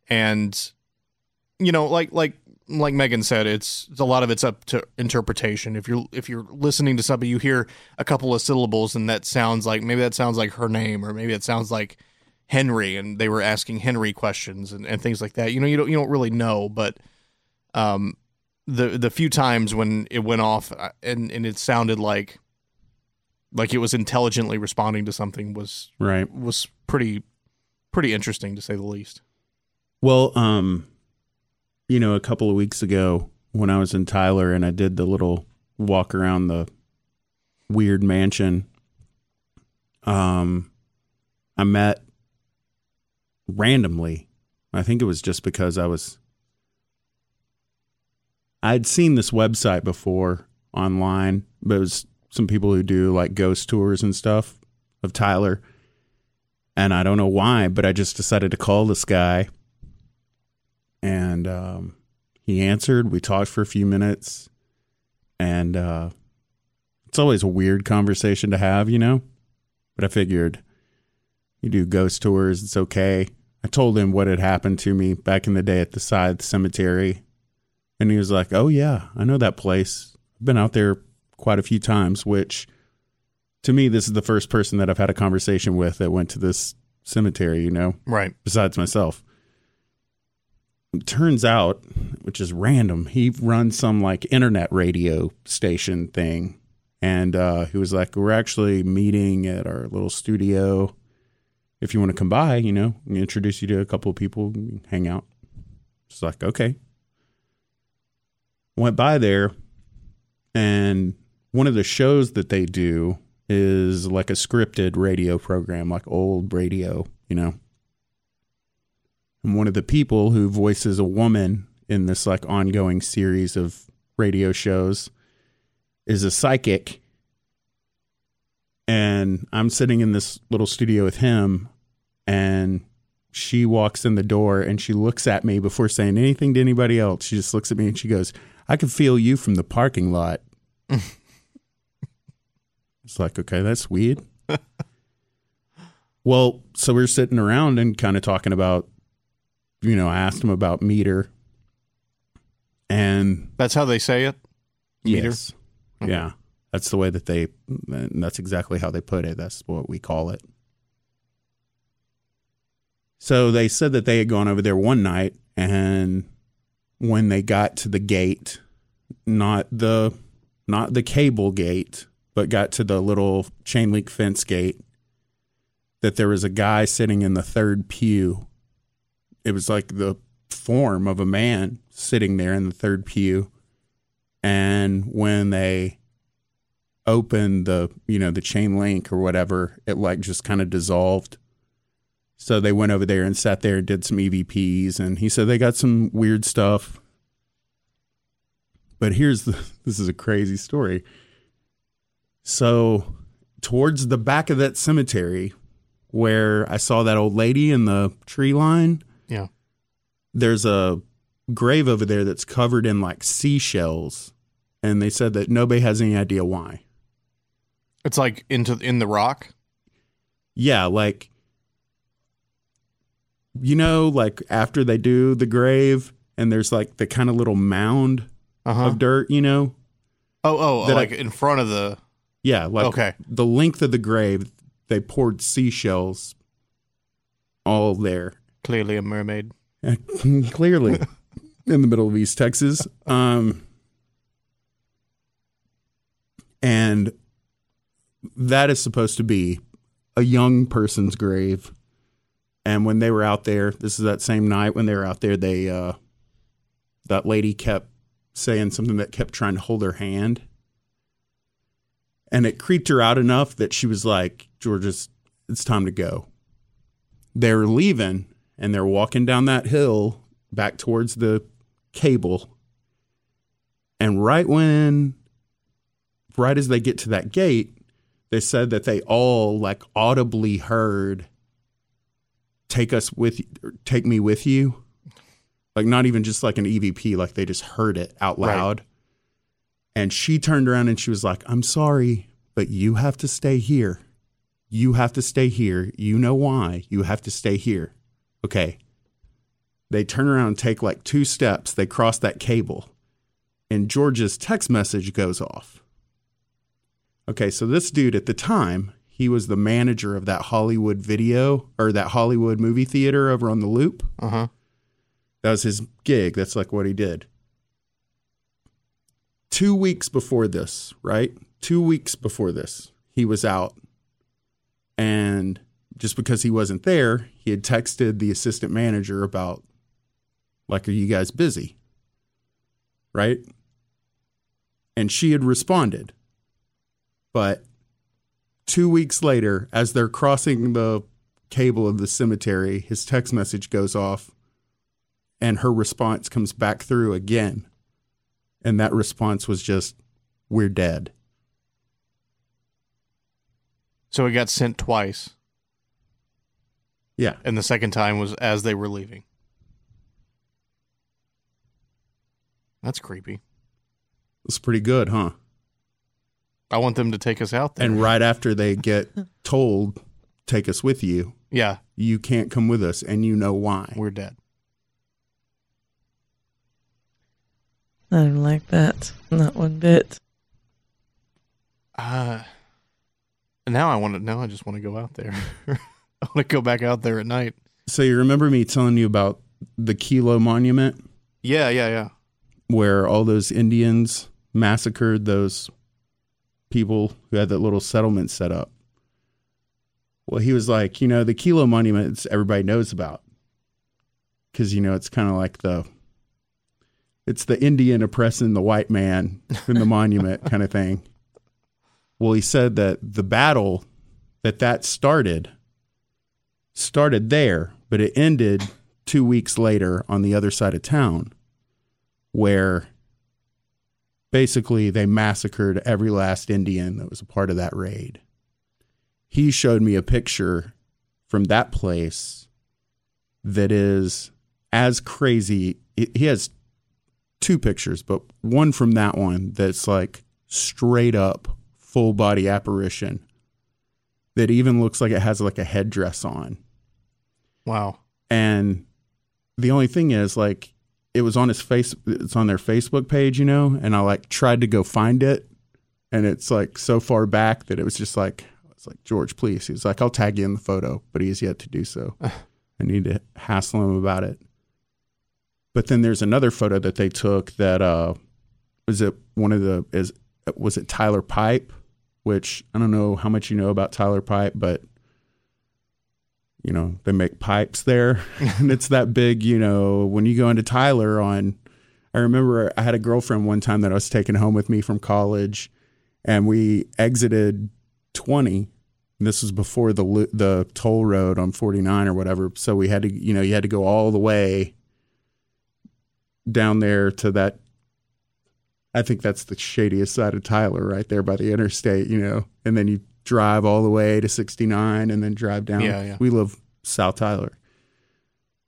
And, you know, like, like, like Megan said, it's, it's a lot of it's up to interpretation. If you're, if you're listening to something, you hear a couple of syllables and that sounds like, maybe that sounds like her name, or maybe it sounds like Henry, and they were asking Henry questions and, and things like that. You know, you don't, you don't really know, but, um, the, the few times when it went off and, and it sounded like, like it was intelligently responding to something was, right. was pretty, pretty interesting, to say the least. Well, um, you know, a couple of weeks ago when I was in Tyler and I did the little walk around the weird mansion, um, I met randomly, I think it was just because I was, I'd seen this website before online, but it was some people who do like ghost tours and stuff of Tyler. And I don't know why, but I just decided to call this guy. And um, he answered. We talked for a few minutes. And uh, it's always a weird conversation to have, you know? But I figured, you do ghost tours, it's okay. I told him what had happened to me back in the day at the side cemetery. And he was like, oh, yeah, I know that place. I've been out there quite a few times, which to me, this is the first person that I've had a conversation with that went to this cemetery, you know? Right. Besides myself. Turns out, which is random, he runs some like internet radio station thing, and uh he was like, we're actually meeting at our little studio if you want to come by, you know, and introduce you to a couple of people, hang out. It's like, okay. Went by there, and one of the shows that they do is like a scripted radio program, like old radio, you know. And one of the people who voices a woman in this like ongoing series of radio shows is a psychic. And I'm sitting in this little studio with him, and she walks in the door and she looks at me before saying anything to anybody else. She just looks at me and she goes, I can feel you from the parking lot. It's like, okay, that's weird. Well, so we're sitting around and kind of talking about, you know, I asked him about meter, and that's how they say it. Meter. Yes. Okay. Yeah. That's the way that they, that's exactly how they put it. That's what we call it. So they said that they had gone over there one night, and when they got to the gate, not the, not the cable gate, but got to the little chain link fence gate, that there was a guy sitting in the third pew. It was like the form of a man sitting there in the third pew. And when they opened the, you know, the chain link or whatever, it like just kind of dissolved. So they went over there and sat there and did some E V Ps. And he said they got some weird stuff. But here's the, this is a crazy story. So towards the back of that cemetery where I saw that old lady in the tree line, yeah, there's a grave over there that's covered in like seashells, and they said that nobody has any idea why. It's like into in the rock. Yeah, like, you know, like after they do the grave, and there's like the kind of little mound uh-huh. of dirt, you know, Oh, oh, like I, in front of the... Yeah, like okay. the length of the grave, they poured seashells all there. Clearly a mermaid. Clearly. In the middle of East Texas. Um, and that is supposed to be a young person's grave. And when they were out there, this is that same night when they were out there, they uh, that lady kept saying something that kept trying to hold her hand. And it creeped her out enough that she was like, George, it's, it's time to go. They're leaving, and they're walking down that hill back towards the cable. And right when, right as they get to that gate, they said that they all like audibly heard, take us with, take me with you. Like not even just like an E V P, like they just heard it out loud. Right. And she turned around and she was like, I'm sorry, but you have to stay here. You have to stay here. You know why. You have to stay here. Okay. They turn around and take like two steps. They cross that cable. And George's text message goes off. Okay, so this dude at the time, he was the manager of that Hollywood video or that Hollywood movie theater over on the Loop. Uh-huh. That was his gig. That's like what he did. Two weeks before this, right? Two weeks before this, he was out. And just because he wasn't there, he had texted the assistant manager about, like, are you guys busy? Right? And she had responded. But two weeks later, as they're crossing the cable of the cemetery, his text message goes off. And her response comes back through again. And that response was just, we're dead. So it got sent twice. Yeah. And the second time was as they were leaving. That's creepy. That's pretty good, huh? I want them to take us out there. And right after they get told, take us with you. Yeah. You can't come with us, and you know why. We're dead. I don't like that. Not one bit. Uh, now I want to, now I just want to go out there. I want to go back out there at night. So you remember me telling you about the Kelo Monument? Yeah, yeah, yeah. Where all those Indians massacred those people who had that little settlement set up. Well, he was like, you know, the Kelo Monument everybody knows about. Because, you know, it's kind of like the... It's the Indian oppressing the white man in the monument kind of thing. Well, he said that the battle that that started, started there, but it ended two weeks later on the other side of town where basically they massacred every last Indian that was a part of that raid. He showed me a picture from that place that is as crazy. It, he has... two pictures, but one from that one that's like straight up full body apparition that even looks like it has like a headdress on. Wow. And the only thing is like it was on his face. It's on their Facebook page, you know, and I like tried to go find it. And it's like so far back that it was just like, it's like, George, please. He was like, I'll tag you in the photo, but he has yet to do so. I need to hassle him about it. But then there's another photo that they took that uh, was it one of the is was it Tyler Pipe, which I don't know how much you know about Tyler Pipe, but you know they make pipes there, and it's that big. You know when you go into Tyler on, I remember I had a girlfriend one time that I was taking home with me from college, and we exited twenty. This was before the the toll road on forty-nine or whatever, so we had to you know you had to go all the way down there to that, I think that's the shadiest side of Tyler right there by the interstate, you know, and then you drive all the way to sixty-nine and then drive down. Yeah, yeah. We live South Tyler.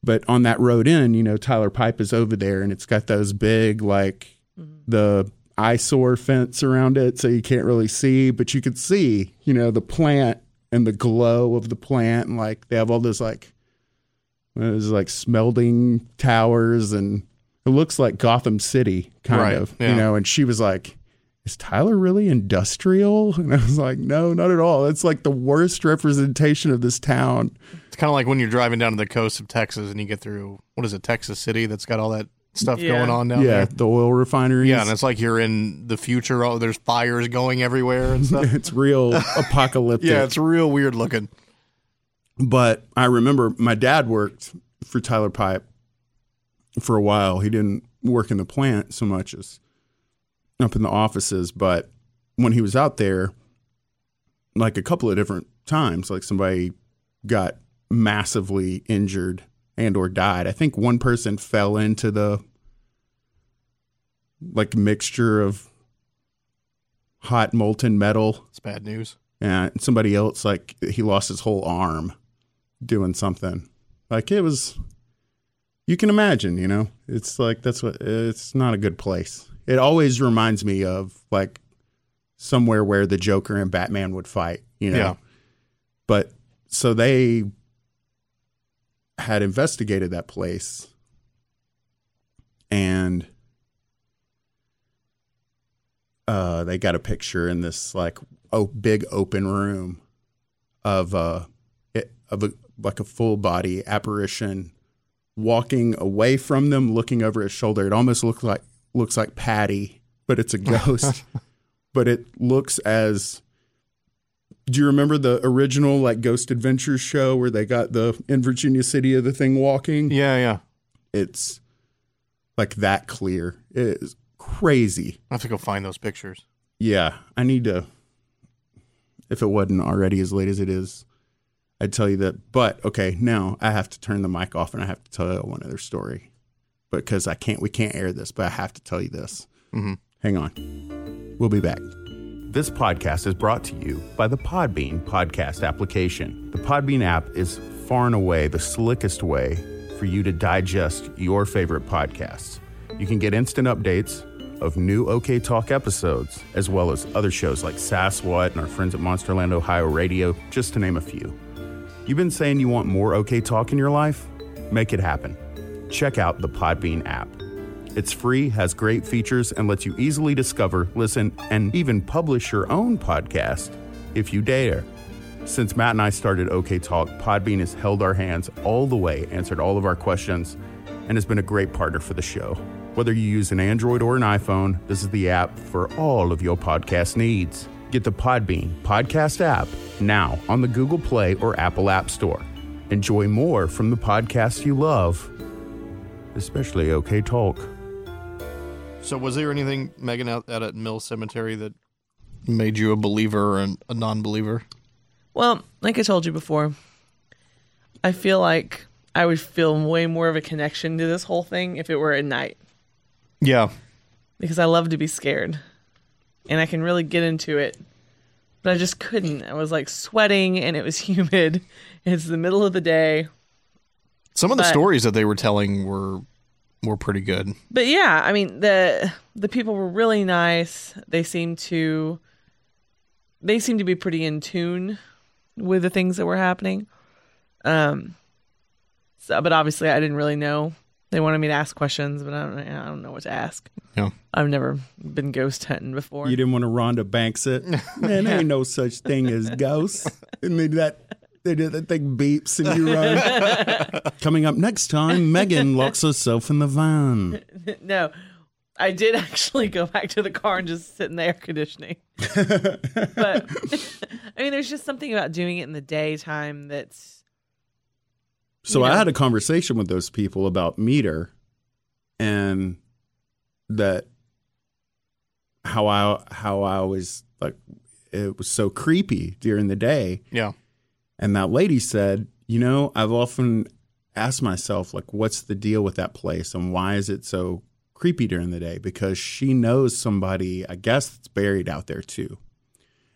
But on that road in, you know, Tyler Pipe is over there and it's got those big, like mm-hmm. the eyesore fence around it. So you can't really see, but you could see, you know, the plant and the glow of the plant. And like, they have all those like, those like smelting towers and, it looks like Gotham City, kind right, of, yeah. you know, and she was like, is Tyler really industrial? And I was like, no, not at all. It's like the worst representation of this town. It's kind of like when you're driving down to the coast of Texas and you get through, what is it, Texas City, that's got all that stuff yeah. going on down yeah, there. Yeah, the oil refineries. Yeah, and it's like you're in the future. Oh, there's fires going everywhere and stuff. It's real apocalyptic. Yeah, it's real weird looking. But I remember my dad worked for Tyler Pipe for a while. He didn't work in the plant so much as up in the offices, but when he was out there, like a couple of different times, like somebody got massively injured and or died. I think one person fell into the like mixture of hot molten metal. It's bad news. And somebody else, like he lost his whole arm doing something. Like it was, you can imagine, you know, it's like, that's what, it's not a good place. It always reminds me of like somewhere where the Joker and Batman would fight, you know? Yeah. But so they had investigated that place and uh, they got a picture in this like oh, big open room of a, it, of a, like a full body apparition walking away from them, looking over his shoulder. It almost looked like, looks like Patty, but it's a ghost. But it looks as, do you remember the original like Ghost Adventures show where they got the in Virginia City of the thing walking? Yeah, yeah. It's like that clear. It is crazy. I have to go find those pictures. Yeah, I need to, if it wasn't already as late as it is, I'd tell you that. But okay, now I have to turn the mic off and I have to tell you one other story. Because I can't, we can't air this, but I have to tell you this. Mm-hmm. Hang on. We'll be back. This podcast is brought to you by the Podbean podcast application. The Podbean app is far and away the slickest way for you to digest your favorite podcasts. You can get instant updates of new OK Talk episodes, as well as other shows like Sasswhat and our friends at Monsterland, Ohio Radio, just to name a few. You've been saying you want more OK Talk in your life? Make it happen. Check out the Podbean app. It's free, has great features, and lets you easily discover, listen, and even publish your own podcast if you dare. Since Matt and I started OK Talk, Podbean has held our hands all the way, answered all of our questions, and has been a great partner for the show. Whether you use an Android or an iPhone, this is the app for all of your podcast needs. Get the Podbean podcast app now on the Google Play or Apple App Store. Enjoy more from the podcasts you love, especially OK Talk. So was there anything, Megan, out, out at Mills Cemetery that made you a believer and a non-believer? Well, like I told you before, I feel like I would feel way more of a connection to this whole thing if it were at night. Yeah. Because I love to be scared. And I can really get into it. But I just couldn't. I was like sweating and it was humid. It's the middle of the day. Some of the but, stories that they were telling were were pretty good. But yeah, I mean, the the people were really nice. They seemed to they seemed to be pretty in tune with the things that were happening. Um, so, but obviously, I didn't really know. They wanted me to ask questions, but I don't I don't know what to ask. Yeah, I've never been ghost hunting before. You didn't want to Rhonda Banks it. Man, there ain't no such thing as ghosts. And they, that. They do, that thing beeps and you run. Coming up next time, Megan locks herself in the van. No, I did actually go back to the car and just sit in the air conditioning. But I mean, there's just something about doing it in the daytime that's. So you know. I had a conversation with those people about meter and that how I how I was like, it was so creepy during the day. Yeah. And that lady said, you know, I've often asked myself, like, what's the deal with that place and why is it so creepy during the day? Because she knows somebody, I guess, that's buried out there, too.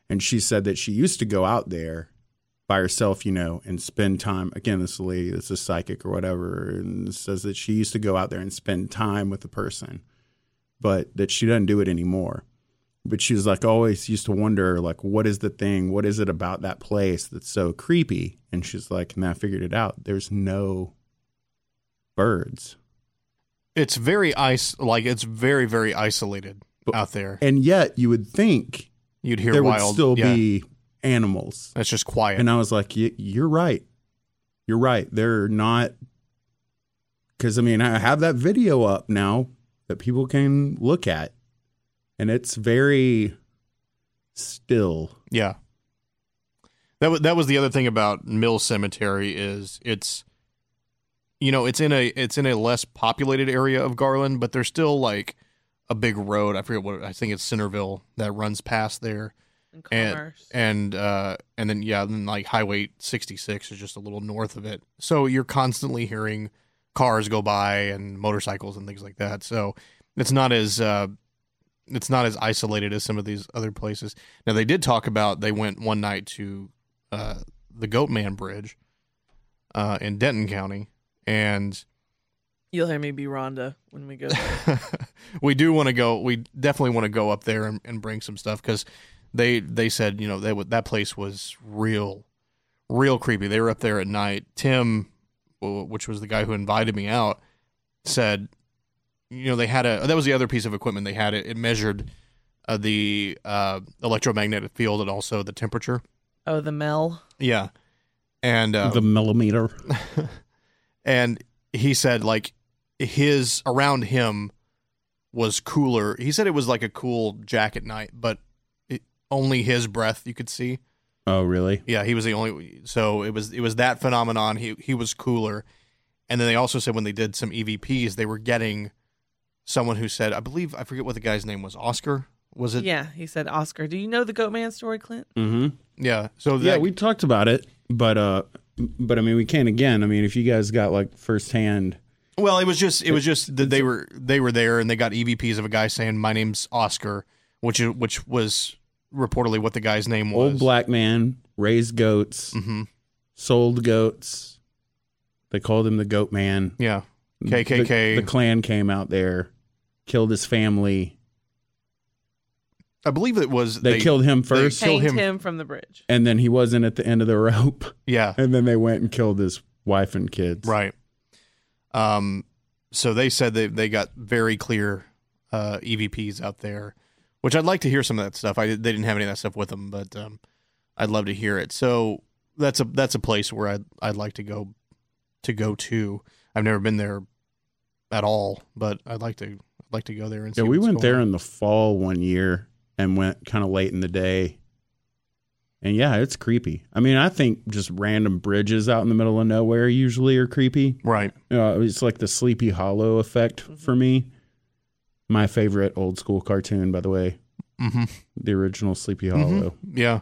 And she said that she used to go out there by herself, you know, and spend time. Again, this lady, this is psychic or whatever, and says that she used to go out there and spend time with the person, but that she doesn't do it anymore. But she was like, always used to wonder, like, what is the thing? What is it about that place that's so creepy? And she's like, and I figured it out. There's no birds. It's very, is- like, it's very, very isolated. but, out there. And yet you would think you'd hear there wild, would still yeah. be animals. That's just quiet. And I was like, you're right. You're right. They're not. Because, I mean, I have that video up now that people can look at. And it's very still. Yeah. That was, that was the other thing about Mills Cemetery is it's, you know, it's in a it's in a less populated area of Garland, but there's still like a big road. I forget what I think it's Centerville that runs past there, and and and, uh, and then yeah, then like Highway sixty-six is just a little north of it, so you're constantly hearing cars go by and motorcycles and things like that. So it's not as uh, it's not as isolated as some of these other places. Now they did talk about they went one night to uh, the Goatman Bridge uh, in Denton County. And you'll hear me be Rhonda when we go there. We do want to go. We definitely want to go up there and, and bring some stuff because they they said, you know, they would, that place was real, real creepy. They were up there at night. Tim, which was the guy who invited me out, said, you know, they had a, that was the other piece of equipment they had. It, it measured uh, the uh, electromagnetic field and also the temperature. Oh, the mel. Yeah. And uh, the millimeter. And he said, like, his around him was cooler. He said it was like a cool jacket night, but it, only his breath you could see. Oh, really? Yeah, he was the only. So it was it was that phenomenon. He he was cooler. And then they also said when they did some E V Ps, they were getting someone who said, I believe, I forget what the guy's name was. Oscar, was it? Yeah, he said Oscar. Do you know the Goatman story, Clint? Mm-hmm. Yeah. So that, yeah, we talked about it, but. uh But I mean, we can't again. I mean, if you guys got like firsthand. Well, it was just it was just that they were they were there and they got E V Ps of a guy saying, "My name's Oscar," which is, which was reportedly what the guy's name was. Old black man raised goats, mm-hmm. sold goats. They called him the Goat Man. Yeah, K K K. The, the Klan came out there, killed his family. I believe it was they, they killed him first. They killed him. him from the bridge, and then he wasn't at the end of the rope. Yeah, and then they went and killed his wife and kids. Right. Um. So they said they they got very clear uh, E V Ps out there, which I'd like to hear some of that stuff. I they didn't have any of that stuff with them, but um, I'd love to hear it. So that's a that's a place where I'd I'd like to go to go to. I've never been there at all, but I'd like to I'd like to go there and see. Yeah, we what's went going there on. In the fall one year. And went kind of late in the day. And yeah, it's creepy. I mean, I think just random bridges out in the middle of nowhere usually are creepy. Right. Uh, it's like the Sleepy Hollow effect mm-hmm. for me. My favorite old school cartoon, by the way. Mm-hmm. The original Sleepy Hollow. Mm-hmm. Yeah.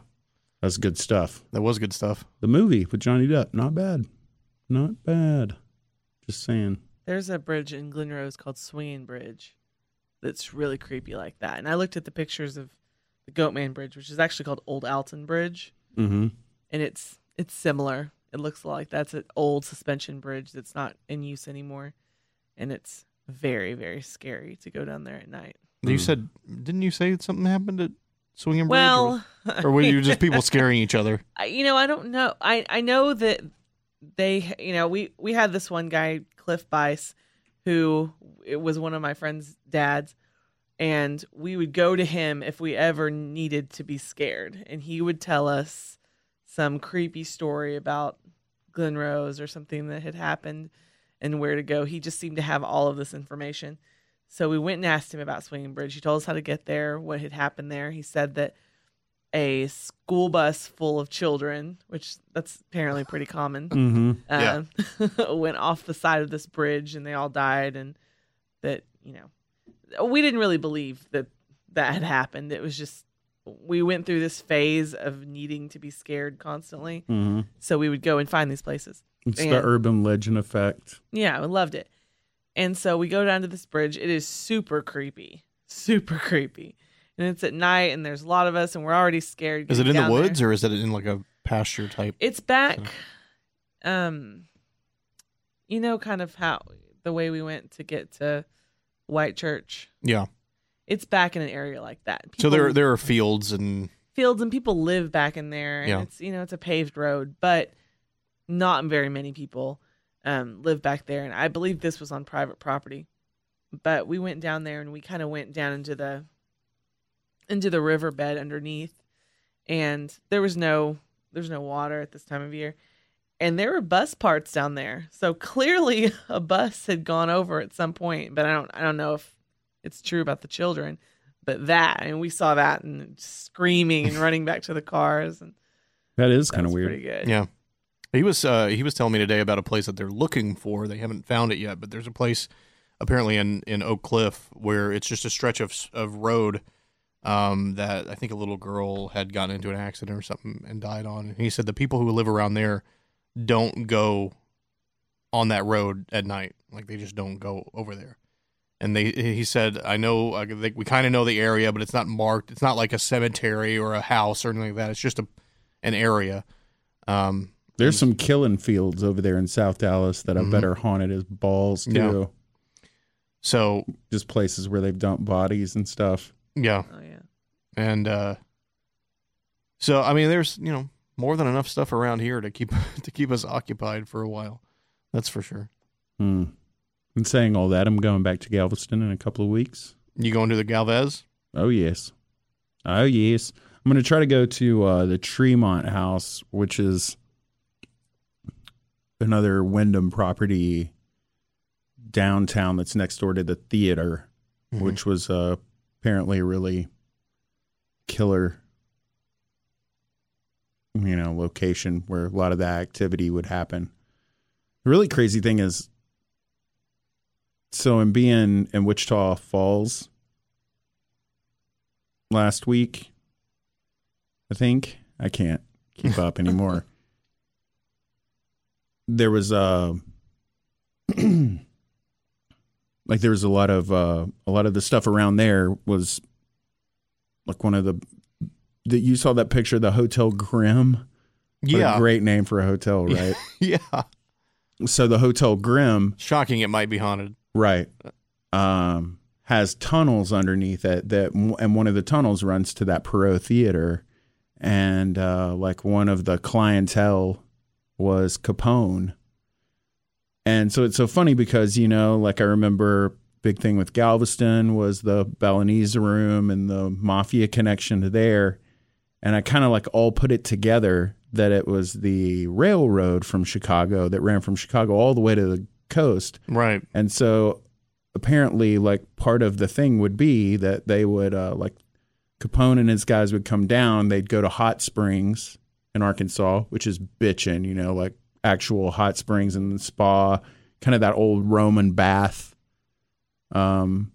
That's good stuff. That was good stuff. The movie with Johnny Depp. Not bad. Not bad. Just saying. There's a bridge in Glen Rose called Swinging Bridge. That's really creepy like that. And I looked at the pictures of the Goatman Bridge, which is actually called Old Alton Bridge. Mm-hmm. And it's it's similar. It looks like that's an old suspension bridge that's not in use anymore. And it's very, very scary to go down there at night. You mm. said, didn't you say something happened at Swinging Bridge? Well. Or, or were you just people scaring each other? You know, I don't know. I, I know that they, you know, we, we had this one guy, Cliff Bice, who it was one of my friend's dads, and we would go to him if we ever needed to be scared. And he would tell us some creepy story about Glen Rose or something that had happened and where to go. He just seemed to have all of this information. So we went and asked him about Swinging Bridge. He told us how to get there, what had happened there. He said that a school bus full of children, which that's apparently pretty common, mm-hmm. uh, yeah. went off the side of this bridge and they all died. And that, you know, we didn't really believe that that had happened. It was just, we went through this phase of needing to be scared constantly. Mm-hmm. So we would go and find these places. It's and, the urban legend effect. Yeah, I loved it. And so we go down to this bridge. It is super creepy, super creepy. And it's at night, and there's a lot of us, and we're already scared. Is it in the woods, there. or is it in like a pasture type? It's back, so. um, you know, kind of how the way we went to get to White Church. Yeah, it's back in an area like that. People, so there, there are fields and fields, and people live back in there. And yeah. it's you know, it's a paved road, but not very many people um, live back there. And I believe this was on private property, but we went down there, and we kind of went down into the into the riverbed underneath, and there was no there's no water at this time of year, and there were bus parts down there. So clearly a bus had gone over at some point, but I don't I don't know if it's true about the children, but that, and we saw that and screaming and running back to the cars, and that is kind of weird. Pretty good. Yeah. He was uh, he was telling me today about a place that they're looking for. They haven't found it yet, but there's a place apparently in, in Oak Cliff where it's just a stretch of of road um, that I think a little girl had gotten into an accident or something and died on. And he said the people who live around there don't go on that road at night. Like, they just don't go over there. And they he said, I know I think we kind of know the area, but it's not marked. It's not like a cemetery or a house or anything like that. It's just a an area. Um There's some killing fields over there in South Dallas that I mm-hmm. bet are haunted as balls, too. Yeah. So just places where they've dumped bodies and stuff. Yeah. Oh, yeah. And uh, so, I mean, there's, you know, more than enough stuff around here to keep to keep us occupied for a while. That's for sure. Hmm. And saying all that, I'm going back to Galveston in a couple of weeks. You going to the Galvez? Oh, yes. Oh, yes. I'm going to try to go to uh, the Tremont House, which is another Wyndham property downtown that's next door to the theater, mm-hmm. which was uh, apparently a really killer, you know, location where a lot of that activity would happen. The really crazy thing is, so in being in Wichita Falls last week, I think I can't keep up anymore. There was uh, a like there was a lot of uh, a lot of the stuff around there was like one of the that you saw that picture of the Hotel Grimm. Yeah, what a great name for a hotel, right? Yeah. So the Hotel Grimm, shocking, it might be haunted, right? Um, has tunnels underneath it that, and one of the tunnels runs to that Perot Theater, and uh, like one of the clientele was Capone. And so it's so funny because, you know, like I remember big thing with Galveston was the Balinese room and the mafia connection to there. And I kind of like all put it together that it was the railroad from Chicago that ran from Chicago all the way to the coast. Right. And so apparently like part of the thing would be that they would uh, like Capone and his guys would come down. They'd go to Hot Springs in Arkansas, which is bitchin', you know, like actual hot springs and the spa, kind of that old Roman bath, um,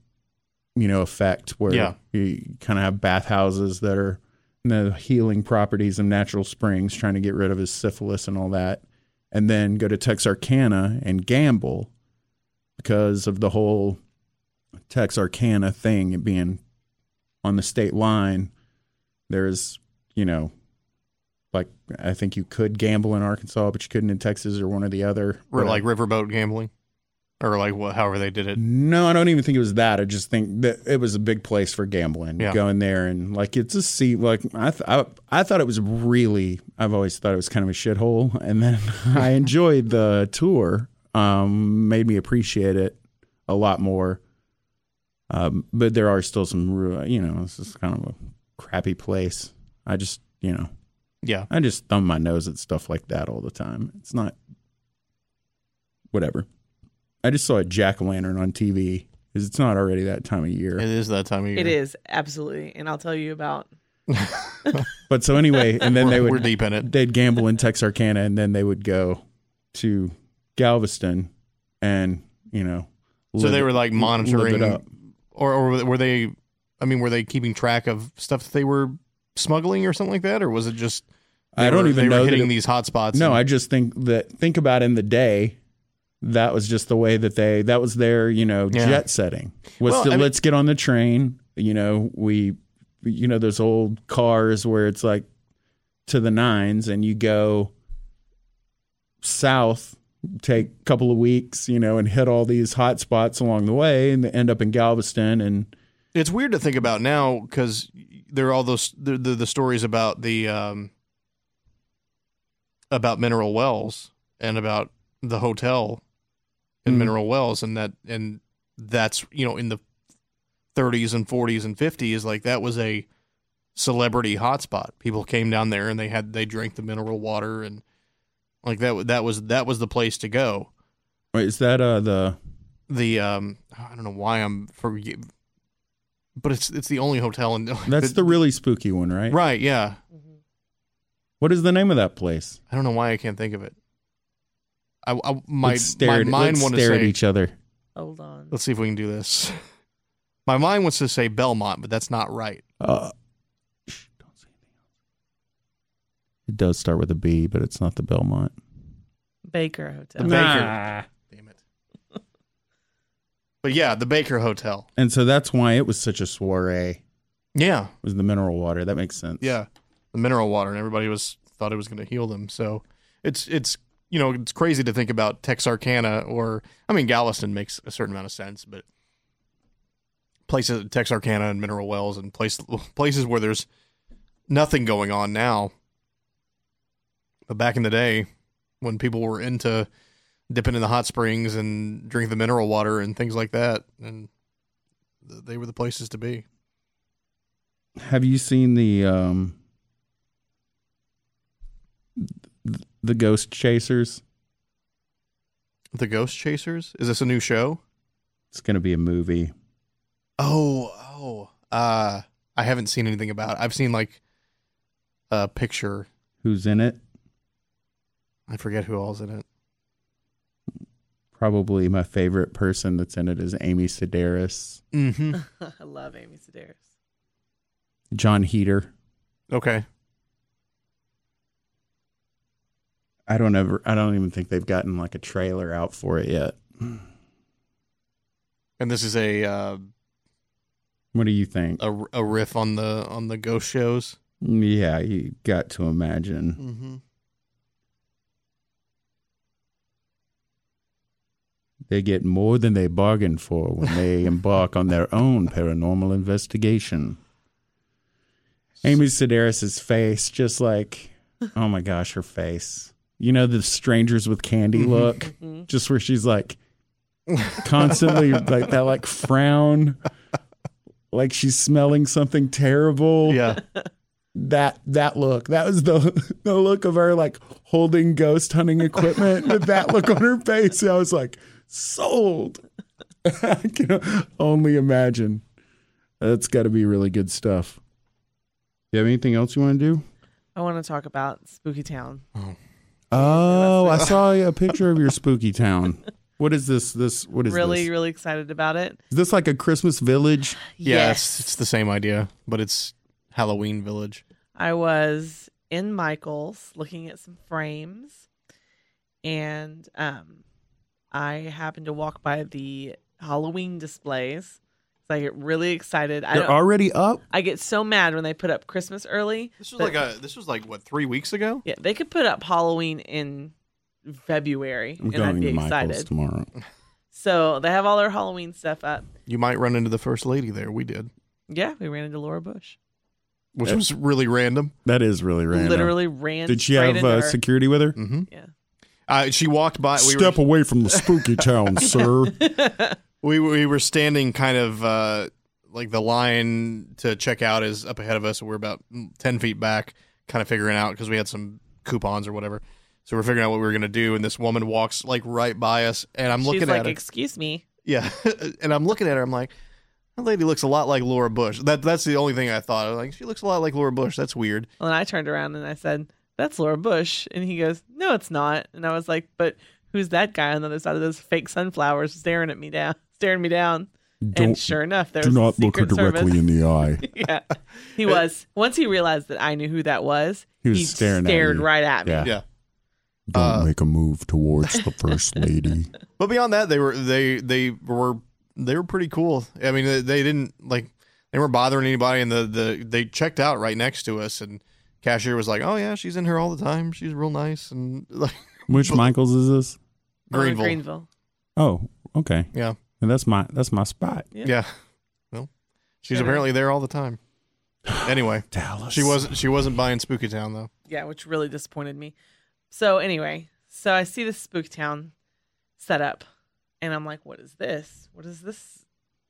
you know, effect where yeah. you kind of have bathhouses that are, you know, healing properties and natural springs, trying to get rid of his syphilis and all that. And then go to Texarkana and gamble because of the whole Texarkana thing and being on the state line. There's, you know, like, I think you could gamble in Arkansas, but you couldn't in Texas or one or the other. Or like riverboat gambling? Or like what, however they did it? No, I don't even think it was that. I just think that it was a big place for gambling. Yeah. Going there and like, it's a sea. Like, I, th- I I thought it was really, I've always thought it was kind of a shithole. And then I enjoyed the tour. Um, made me appreciate it a lot more. Um, but there are still some, you know, this is kind of a crappy place. I just, you know. Yeah. I just thumb my nose at stuff like that all the time. It's not whatever. I just saw a jack-o'-lantern on T V because it's not already that time of year. It is that time of year. It is, absolutely. And I'll tell you about. But so anyway, and then we're, they would we're deep in it. They'd gamble in Texarkana, and then they would go to Galveston and, you know, so they were like monitoring it up. Or or were they I mean, were they keeping track of stuff that they were smuggling or something like that, or was it just I don't were, even they know were hitting it, these hot spots? No, and I just think that think about in the day, that was just the way that they that was their you know yeah. jet setting was well, to I let's mean, get on the train. You know we you know those old cars where it's like to the nines and you go south, take a couple of weeks, you know, and hit all these hot spots along the way and end up in Galveston. And it's weird to think about now because there are all those the, the, the stories about the um, about Mineral Wells and about the hotel in mm. Mineral Wells, and that and that's you know in the thirties and forties and fifties, like that was a celebrity hotspot. People came down there and they had they drank the mineral water, and like that that was that was the place to go. Wait, is that uh, the the um, I don't know why I'm for, but it's it's the only hotel in. That's but, the really spooky one, right? Right, yeah. Mm-hmm. What is the name of that place? I don't know why I can't think of it. I, I my let's stare, my mind wants to say at each other. Hold on. Let's see if we can do this. My mind wants to say Belmont, but that's not right. Uh, shh, don't say anything else. It does start with a B, but it's not the Belmont. Baker Hotel. The nah. Baker. Damn it. But yeah, the Baker Hotel. And so that's why it was such a soiree. Yeah. It was the mineral water. That makes sense. Yeah. The mineral water, and everybody was thought it was going to heal them. So it's it's you know it's crazy to think about Texarkana, or I mean Galveston makes a certain amount of sense, but places Texarkana and Mineral Wells and place, places where there's nothing going on now, but back in the day when people were into dipping in the hot springs and drinking the mineral water and things like that, and they were the places to be. Have you seen the? Um... The Ghost Chasers. The Ghost Chasers? Is this a new show? It's going to be a movie. Oh, oh. Uh, I haven't seen anything about it. I've seen, like, a picture. Who's in it? I forget who all's in it. Probably my favorite person that's in it is Amy Sedaris. Mm-hmm. I love Amy Sedaris. John Heater. Okay. I don't ever. I don't even think they've gotten like a trailer out for it yet. And this is a. Uh, what do you think? A, a riff on the on the ghost shows. Yeah, you got to imagine. Mm-hmm. They get more than they bargained for when they embark on their own paranormal investigation. Amy Sedaris's face, just like, oh my gosh, her face. You know, the strangers with candy look, mm-hmm. just where she's like constantly like that, like frown, like she's smelling something terrible. Yeah. That, that look, that was the, the look of her like holding ghost hunting equipment with that look on her face. I was like, sold. I can only imagine. That's got to be really good stuff. You have anything else you want to do? I want to talk about Spooky Town. Oh. Oh, I saw a picture of your spooky town. What is this? This what is really, this? really excited about it. Is this like a Christmas village? Yeah, yes. it's, it's the same idea, but it's Halloween village. I was in Michael's looking at some frames, and um, I happened to walk by the Halloween displays. So I get really excited. They're I already up? I get so mad when they put up Christmas early. This was like a this was like what three weeks ago? Yeah, they could put up Halloween in February I'm and going I'd be to excited. Michael's tomorrow. So they have all their Halloween stuff up. You might run into the first lady there. We did. Yeah, we ran into Laura Bush. Which That's, was really random. That is really random. Literally ran. Did she have uh, security with her? Mm-hmm. Yeah. Uh, she walked by. We Step were, away from the spooky town, sir. We we were standing kind of uh, like the line to check out is up ahead of us. So we're about ten feet back, kind of figuring out because we had some coupons or whatever. So we're figuring out what we were going to do. And this woman walks like right by us. And I'm looking She's at like, her. Excuse me. Yeah. And I'm looking at her. I'm like, that lady looks a lot like Laura Bush. That That's the only thing I thought. I was like, she looks a lot like Laura Bush. That's weird. Well, and I turned around and I said, that's Laura Bush. And he goes, no, it's not. And I was like, but who's that guy on the other side of those fake sunflowers staring at me down? Staring me down, Don't, and sure enough, there was do not look her directly service. In the eye. Yeah, he was. Once he realized that I knew who that was, he, was he staring stared at right at me. Yeah, yeah. Don't uh, make a move towards the first lady. But beyond that, they were they they were they were pretty cool. I mean, they, they didn't like they weren't bothering anybody, and the, the they checked out right next to us, and cashier was like, "Oh yeah, she's in here all the time. She's real nice." And like, which Michael's is this? Greenville. Greenville. Oh, okay. Yeah. And that's my that's my spot. Yeah. yeah. Well, she's yeah. apparently there all the time. Anyway, Dallas. She wasn't she wasn't buying Spooky Town though. Yeah, which really disappointed me. So anyway, so I see this Spooky Town set up, and I'm like, what is this? What is this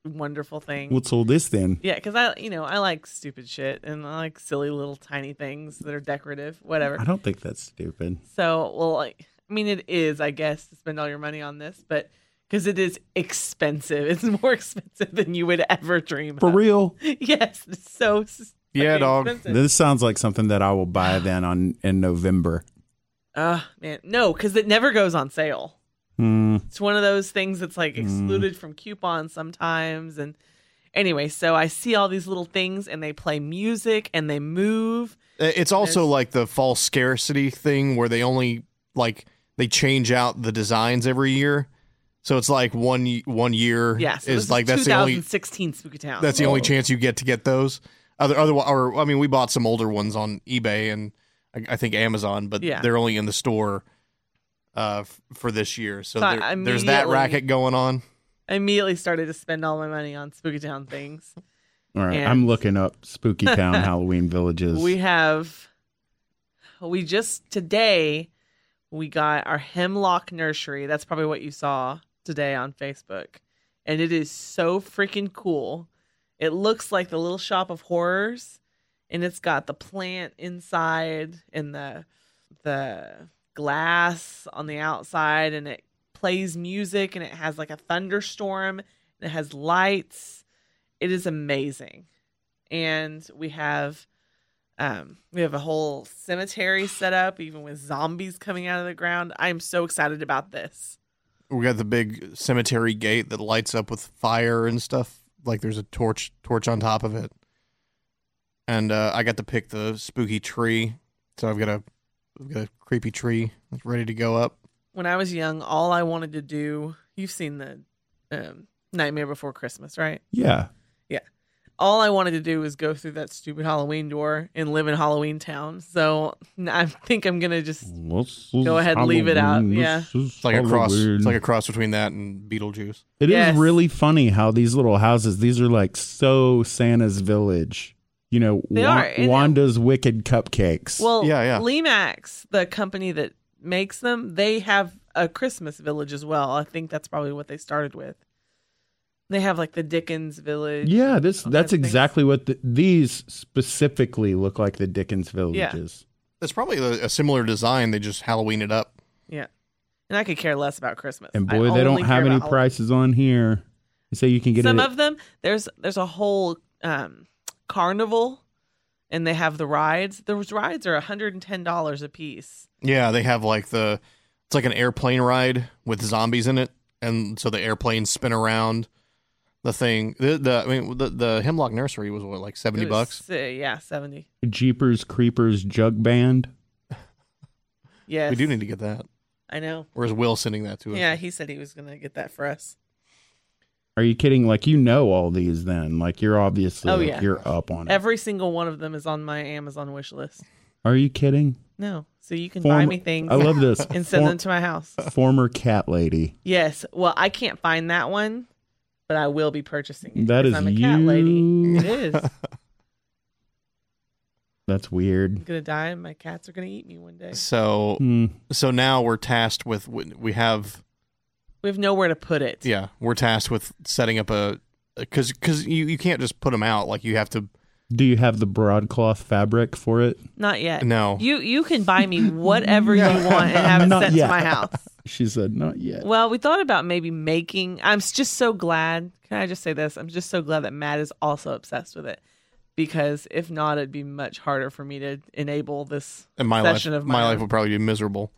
wonderful thing. What's all this then? Yeah, because I, you know, I like stupid shit and I like silly little tiny things that are decorative, whatever. I don't think that's stupid. So, well, I, I mean, it is, I guess, to spend all your money on this, but because it is expensive. It's more expensive than you would ever dream For of. For real? Yes. It's so yeah, dog. Expensive. This sounds like something that I will buy then on in November. Uh, man. No, because it never goes on sale. Mm. It's one of those things that's like excluded mm. from coupons sometimes. And anyway, so I see all these little things and they play music and they move. It's also There's... like the false scarcity thing where they only like they change out the designs every year. So it's like one one year yeah, so is like is that's the only twenty sixteen Spooky Town. That's the only chance you get to get those. Other other or I mean, we bought some older ones on eBay and I, I think Amazon, but yeah. they're only in the store uh, f- for this year. So, so there, there's that racket going on. I immediately started to spend all my money on Spooky Town things. All right, and I'm looking up Spooky Town Halloween villages. We have we just today we got our Hemlock Nursery. That's probably what you saw today on Facebook, and it is so freaking cool. It looks like the Little Shop of Horrors, and it's got the plant inside and the the glass on the outside, and it plays music, and it has like a thunderstorm, and it has lights. It is amazing. And we have um we have a whole cemetery set up, even with zombies coming out of the ground. I am so excited about this. We got the big cemetery gate that lights up with fire and stuff. Like there's a torch torch on top of it. And uh, I got to pick the spooky tree. So I've got a, I've got a creepy tree that's ready to go up. When I was young, all I wanted to do... You've seen the um, Nightmare Before Christmas, right? Yeah. Yeah. All I wanted to do was go through that stupid Halloween door and live in Halloween Town. So I think I'm going to just this go ahead and leave it out. Yeah. It's like, a cross, it's like a cross between that and Beetlejuice. It yes. is really funny how these little houses, these are like so Santa's Village. You know, Wa- Wanda's and, Wicked Cupcakes. Well, yeah, yeah. Lemax, the company that makes them, they have a Christmas village as well. I think that's probably what they started with. They have like the Dickens Village. Yeah, this that's exactly things. what the, these specifically look like the Dickens Villages. Yeah. That's probably a, a similar design. They just Halloween it up. Yeah. And I could care less about Christmas. And boy, I they don't have any prices Halloween. on here. So you can get Some it. of them, there's there's a whole um, carnival and they have the rides. Those rides are one hundred ten dollars a piece. Yeah, they have like the, it's like an airplane ride with zombies in it. And so the airplanes spin around. The thing, the, the I mean, the, the Hemlock Nursery was what, like seventy bucks? Uh, yeah, seventy. Jeepers Creepers Jug Band. Yes, we do need to get that. I know. Or is Will sending that to us? Yeah, he said he was gonna get that for us. Are you kidding? Like you know all these, then? Like you're obviously, oh, yeah. like, you're up on it. Every single one of them is on my Amazon wish list. Are you kidding? No. So you can Form- buy me things. I love this. And send Form- them to my house. Former cat lady. Yes. Well, I can't find that one. But I will be purchasing it. That is I'm a cat you. lady. It is. That's weird. I'm gonna die, and my cats are gonna eat me one day. So, mm. so now we're tasked with we have we have nowhere to put it. Yeah, we're tasked with setting up a because because you, you can't just put them out. Like you have to. Do you have the broadcloth fabric for it? Not yet. No. You you can buy me whatever no. you want and have it sent yet. to my house. She said, not yet. Well, we thought about maybe making... I'm just so glad. Can I just say this? I'm just so glad that Matt is also obsessed with it. Because if not, it'd be much harder for me to enable this and my session life, of my My own. life would probably be miserable.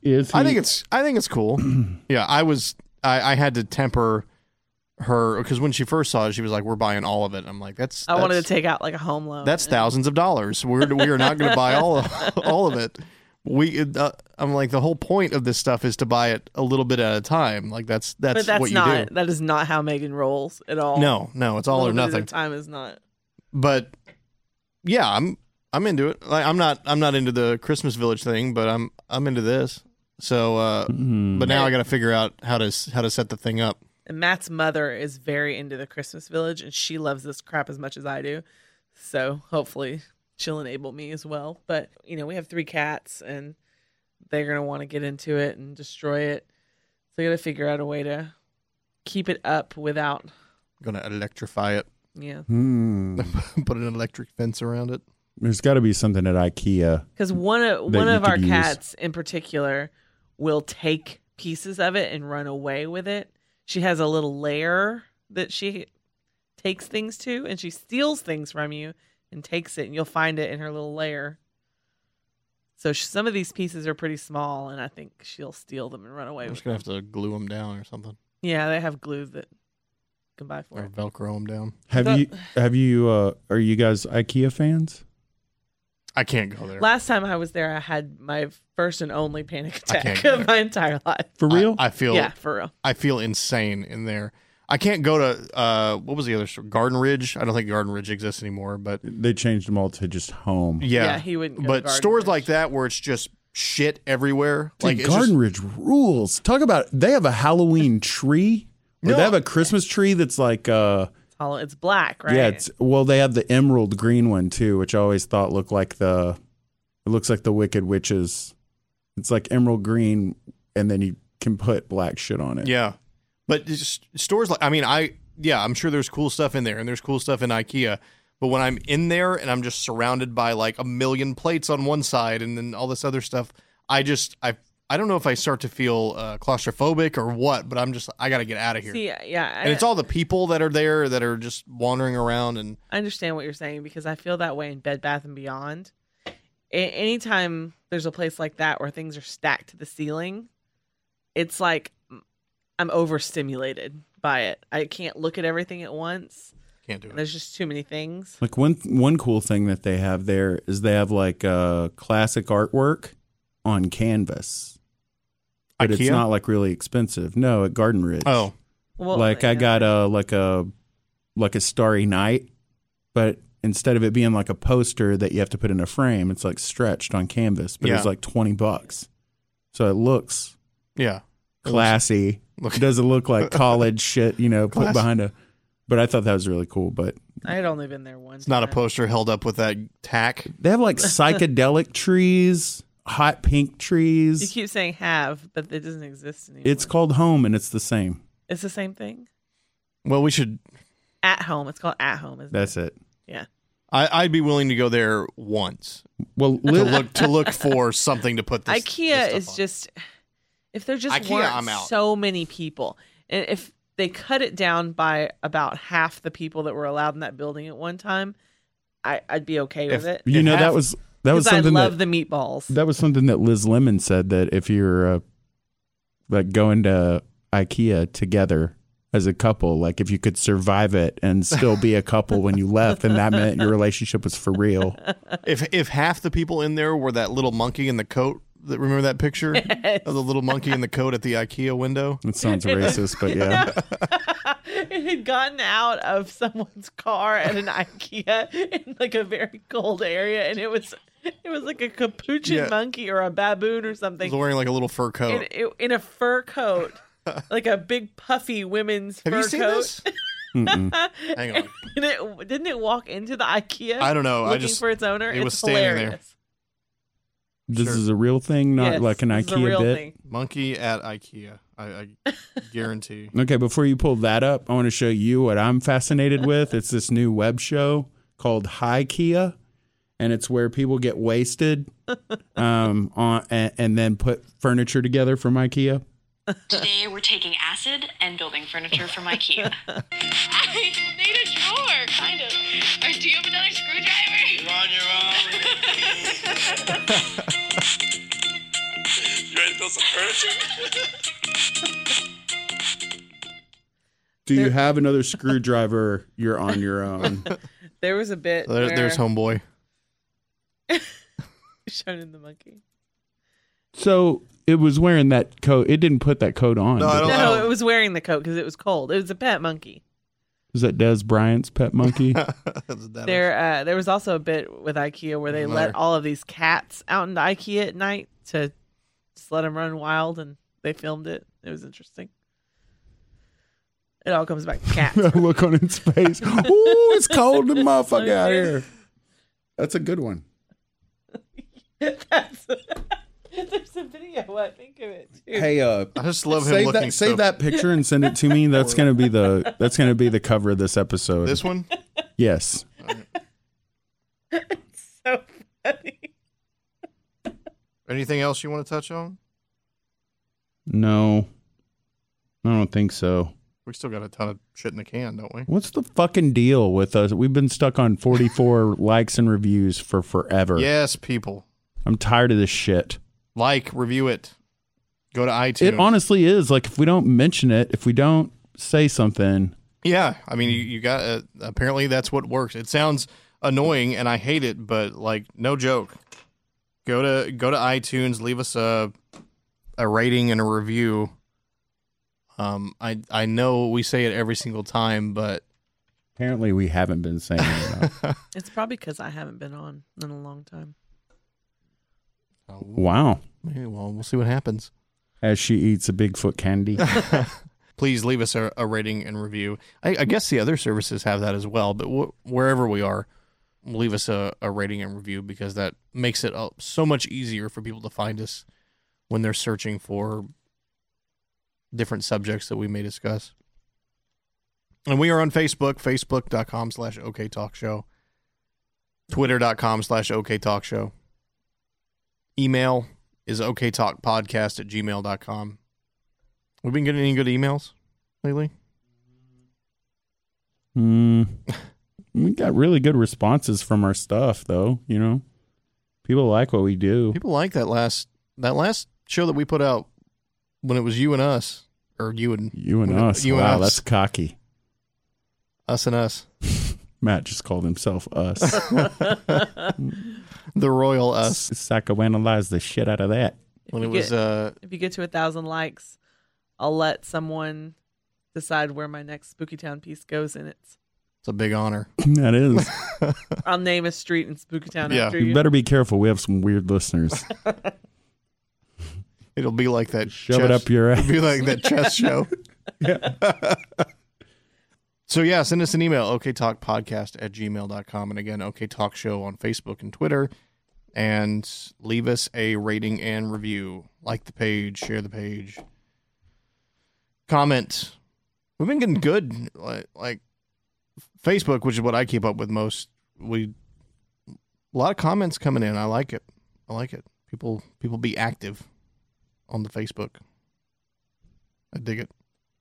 Is he... I think it's I think it's cool. Yeah, I was... I, I had to temper her... Because when she first saw it, she was like, we're buying all of it. And I'm like, that's... I that's, wanted to take out like a home loan. That's and... thousands of dollars. We're We are not going to buy all of, all of it. We, uh, I'm like the whole point of this stuff is to buy it a little bit at a time. Like that's that's, but that's what you not, do. That is not how Megan rolls at all. No, no, it's all or nothing. Time is not. But yeah, I'm I'm into it. Like, I'm not I'm not into the Christmas Village thing, but I'm I'm into this. So, uh, mm-hmm. but now I got to figure out how to how to set the thing up. And Matt's mother is very into the Christmas Village, and she loves this crap as much as I do. So hopefully. She'll enable me as well. But, you know, we have three cats and they're going to want to get into it and destroy it. So I got to figure out a way to keep it up without going to electrify it. Yeah. Hmm. Put an electric fence around it. There's got to be something at IKEA. Because one of one of our use. cats in particular will take pieces of it and run away with it. She has a little lair that she takes things to, and she steals things from you and takes it, and you'll find it in her little lair. So she, some of these pieces are pretty small, and I think she'll steal them and run away. We're just going to have to glue them down or something. Yeah, they have glue that you can buy for or it. Velcro them down. Have so, you, have you, uh, are you guys IKEA fans? I can't go there. Last time I was there, I had my first and only panic attack of my entire life. For real? I, I feel yeah, for real. I feel insane in there. I can't go to uh, what was the other store? Garden Ridge. I don't think Garden Ridge exists anymore, but they changed them all to just Home. Yeah, yeah he wouldn't. Go but to stores Ridge. Like that where it's just shit everywhere. Dude, like Garden just... Ridge rules. Talk about it. They have a Halloween tree. No. They have a Christmas tree that's like. Uh, It's black, right? Yeah. It's, well, they have the emerald green one too, which I always thought looked like the. It looks like the Wicked Witches. It's like emerald green, and then you can put black shit on it. Yeah, but just stores like I mean, I yeah, I'm sure there's cool stuff in there, and there's cool stuff in IKEA. But when I'm in there and I'm just surrounded by like a million plates on one side, and then all this other stuff, I just I. I don't know if I start to feel uh, claustrophobic or what, but I'm just, I got to get out of here. See, yeah. I, and it's all the people that are there that are just wandering around. And I understand what you're saying because I feel that way in Bed Bath and Beyond. A- anytime there's a place like that where things are stacked to the ceiling, it's like I'm overstimulated by it. I can't look at everything at once. Can't do it. There's just too many things. Like one, one cool thing that they have there is they have like uh, classic artwork on canvas. But IKEA? It's not like really expensive. No, at Garden Ridge. Oh, well, like yeah. I got a like a like a Starry Night, but instead of it being like a poster that you have to put in a frame, it's like stretched on canvas. But yeah. It's like twenty bucks, so it looks yeah classy. It, looks, it doesn't look like college shit, you know, put behind a. But I thought that was really cool. But I had only been there once. It's not a poster held up with that tack. They have like psychedelic trees. Hot pink trees. You keep saying have, but it doesn't exist anymore. It's called Home, and it's the same. It's the same thing? Well, we should... At Home. It's called At Home, isn't it? That's it. Yeah. I, I'd be willing to go there once. Well, to look to look for something to put this IKEA this stuff is on. Just... If there just IKEA, weren't I'm out. So many people, and if they cut it down by about half the people that were allowed in that building at one time, I, I'd be okay if, with it. You know, half, that was... That was something I love that, the meatballs. That was something that Liz Lemon said that if you're uh, like going to IKEA together as a couple, like if you could survive it and still be a couple when you left, then that meant your relationship was for real. If if half the people in there were that little monkey in the coat, that remember that picture yes. of the little monkey in the coat at the IKEA window? That sounds racist, but yeah. It had gotten out of someone's car at an IKEA in like a very cold area, and it was it was like a capuchin yeah. monkey or a baboon or something. It was wearing like a little fur coat. In, it, in a fur coat, like a big puffy women's Have fur coat. Have you seen this? Mm-mm. Hang on. And it, didn't it walk into the IKEA? I don't know. Looking I just, for its owner. It it's was standing hilarious. There. This sure. is a real thing, not yes, like an IKEA bit. Thing. Monkey at IKEA. I, I guarantee. Okay, before you pull that up, I want to show you what I'm fascinated with. It's this new web show called HiKEA, and it's where people get wasted um, on and, and then put furniture together from IKEA. Today we're taking acid and building furniture from IKEA. I need a drawer, kind of. Or do you have another screwdriver? You're on your own. You ready to build some furniture? Do you have another screwdriver? You're on your own. There was a bit. There, where... There's homeboy. Shown in the monkey. So it was wearing that coat. It didn't put that coat on. No, I don't, no I don't. It was wearing the coat because it was cold. It was a pet monkey. Is that Des Bryant's pet monkey? there, uh, there was also a bit with IKEA where they Another. let all of these cats out into IKEA at night to just let them run wild, and they filmed it. It was interesting. It all comes back to cats. Look on its face. Ooh, it's cold and motherfucker out here. That's a good one. That's a, there's the video. I think of it. Too. Hey, uh, I just love him looking. That, save that picture and send it to me. That's gonna be the that's gonna be the cover of this episode. This one? Yes. Right. It's so funny. Anything else you want to touch on? No, I don't think so. We still got a ton of shit in the can, don't we? What's the fucking deal with us? We've been stuck on forty-four likes and reviews for forever. Yes, people. I'm tired of this shit. Like, review it. Go to iTunes. It honestly is. Like, if we don't mention it, if we don't say something. Yeah, I mean, you, you got, uh, apparently that's what works. It sounds annoying, and I hate it, but, like, no joke. Go to go to iTunes, leave us a a rating and a review. Um, I I know we say it every single time, but apparently we haven't been saying it enough. It's probably because I haven't been on in a long time. Oh, wow. Maybe, well, we'll see what happens. As she eats a Bigfoot candy. Please leave us a, a rating and review. I, I guess the other services have that as well, but wh- wherever we are, leave us a, a rating and review because that makes it uh, so much easier for people to find us when they're searching for different subjects that we may discuss. And we are on Facebook, facebook.com slash OK Talk Show, twitter.com slash OK Talk Show. Email is oktalkpodcast at gmail dot com. We've been getting any good emails lately? Mm, we got really good responses from our stuff, though. You know, people like what we do. People like that last that last show that we put out when it was you and us, or you and you and us. It, you wow, and us. That's cocky. Us and us. Matt just called himself us. The royal us. Psychoanalyze the shit out of that. If when it was, get, uh, if you get to a thousand likes, I'll let someone decide where my next Spooky Town piece goes in it. It's a big honor. That is. I'll name a street in Spooky Town yeah. after you. You better be careful. We have some weird listeners. It'll be like that. Shove chess, it up your ass. It'll be like that chess show. Yeah. So, yeah, send us an email, oktalkpodcast at gmail dot com. And again, oktalkshow on Facebook and Twitter. And leave us a rating and review. Like the page, share the page. Comment. We've been getting good. Like, like Facebook, which is what I keep up with most. We a lot of comments coming in. I like it. I like it. People, people be active on the Facebook. I dig it.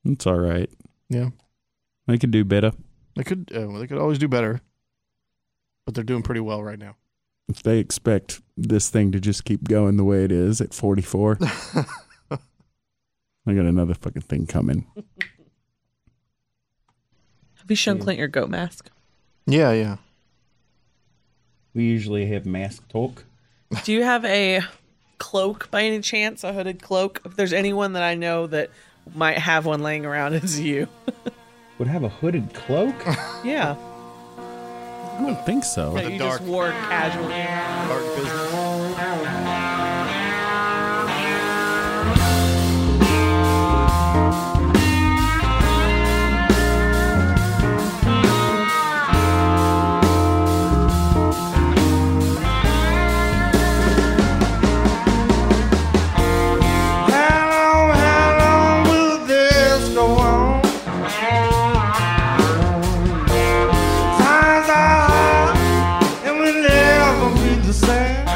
It's all right. Yeah. They could do better. They could uh, they could always do better, but they're doing pretty well right now. If they expect this thing to just keep going the way it is at forty-four, I got another fucking thing coming. Have you shown yeah. Clint your goat mask? Yeah, yeah. We usually have mask talk. Do you have a cloak by any chance, a hooded cloak? If there's anyone that I know that might have one laying around, it's you. Would have a hooded cloak? Yeah. I don't think so. No, you dark, just wore casually. Dark business. How long, how long will this go on? We'll never be the same.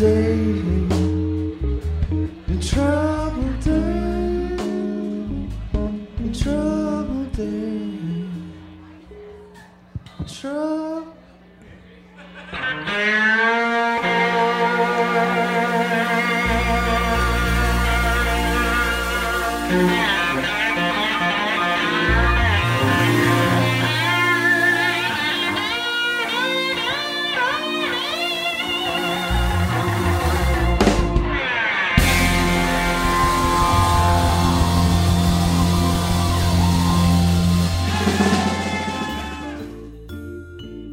daily, in trouble daily, in trouble daily, in trouble.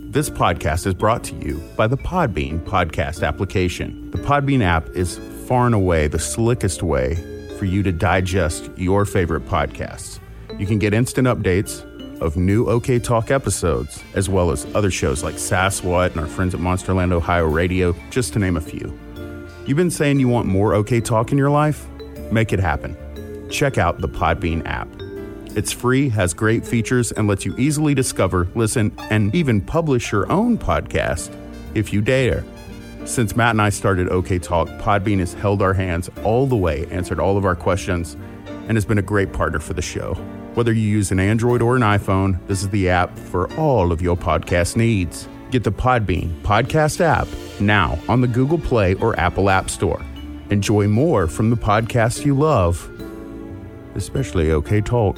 This podcast is brought to you by the Podbean podcast application. The Podbean app is far and away the slickest way for you to digest your favorite podcasts. You can get instant updates of new OK Talk episodes, as well as other shows like Sasswhat and our friends at Monsterland Ohio Radio, just to name a few. You've been saying you want more OK Talk in your life? Make it happen. Check out the Podbean app. It's free, has great features, and lets you easily discover, listen, and even publish your own podcast if you dare. Since Matt and I started OK Talk, Podbean has held our hands all the way, answered all of our questions, and has been a great partner for the show. Whether you use an Android or an iPhone, this is the app for all of your podcast needs. Get the Podbean podcast app now on the Google Play or Apple App Store. Enjoy more from the podcasts you love, especially OK Talk.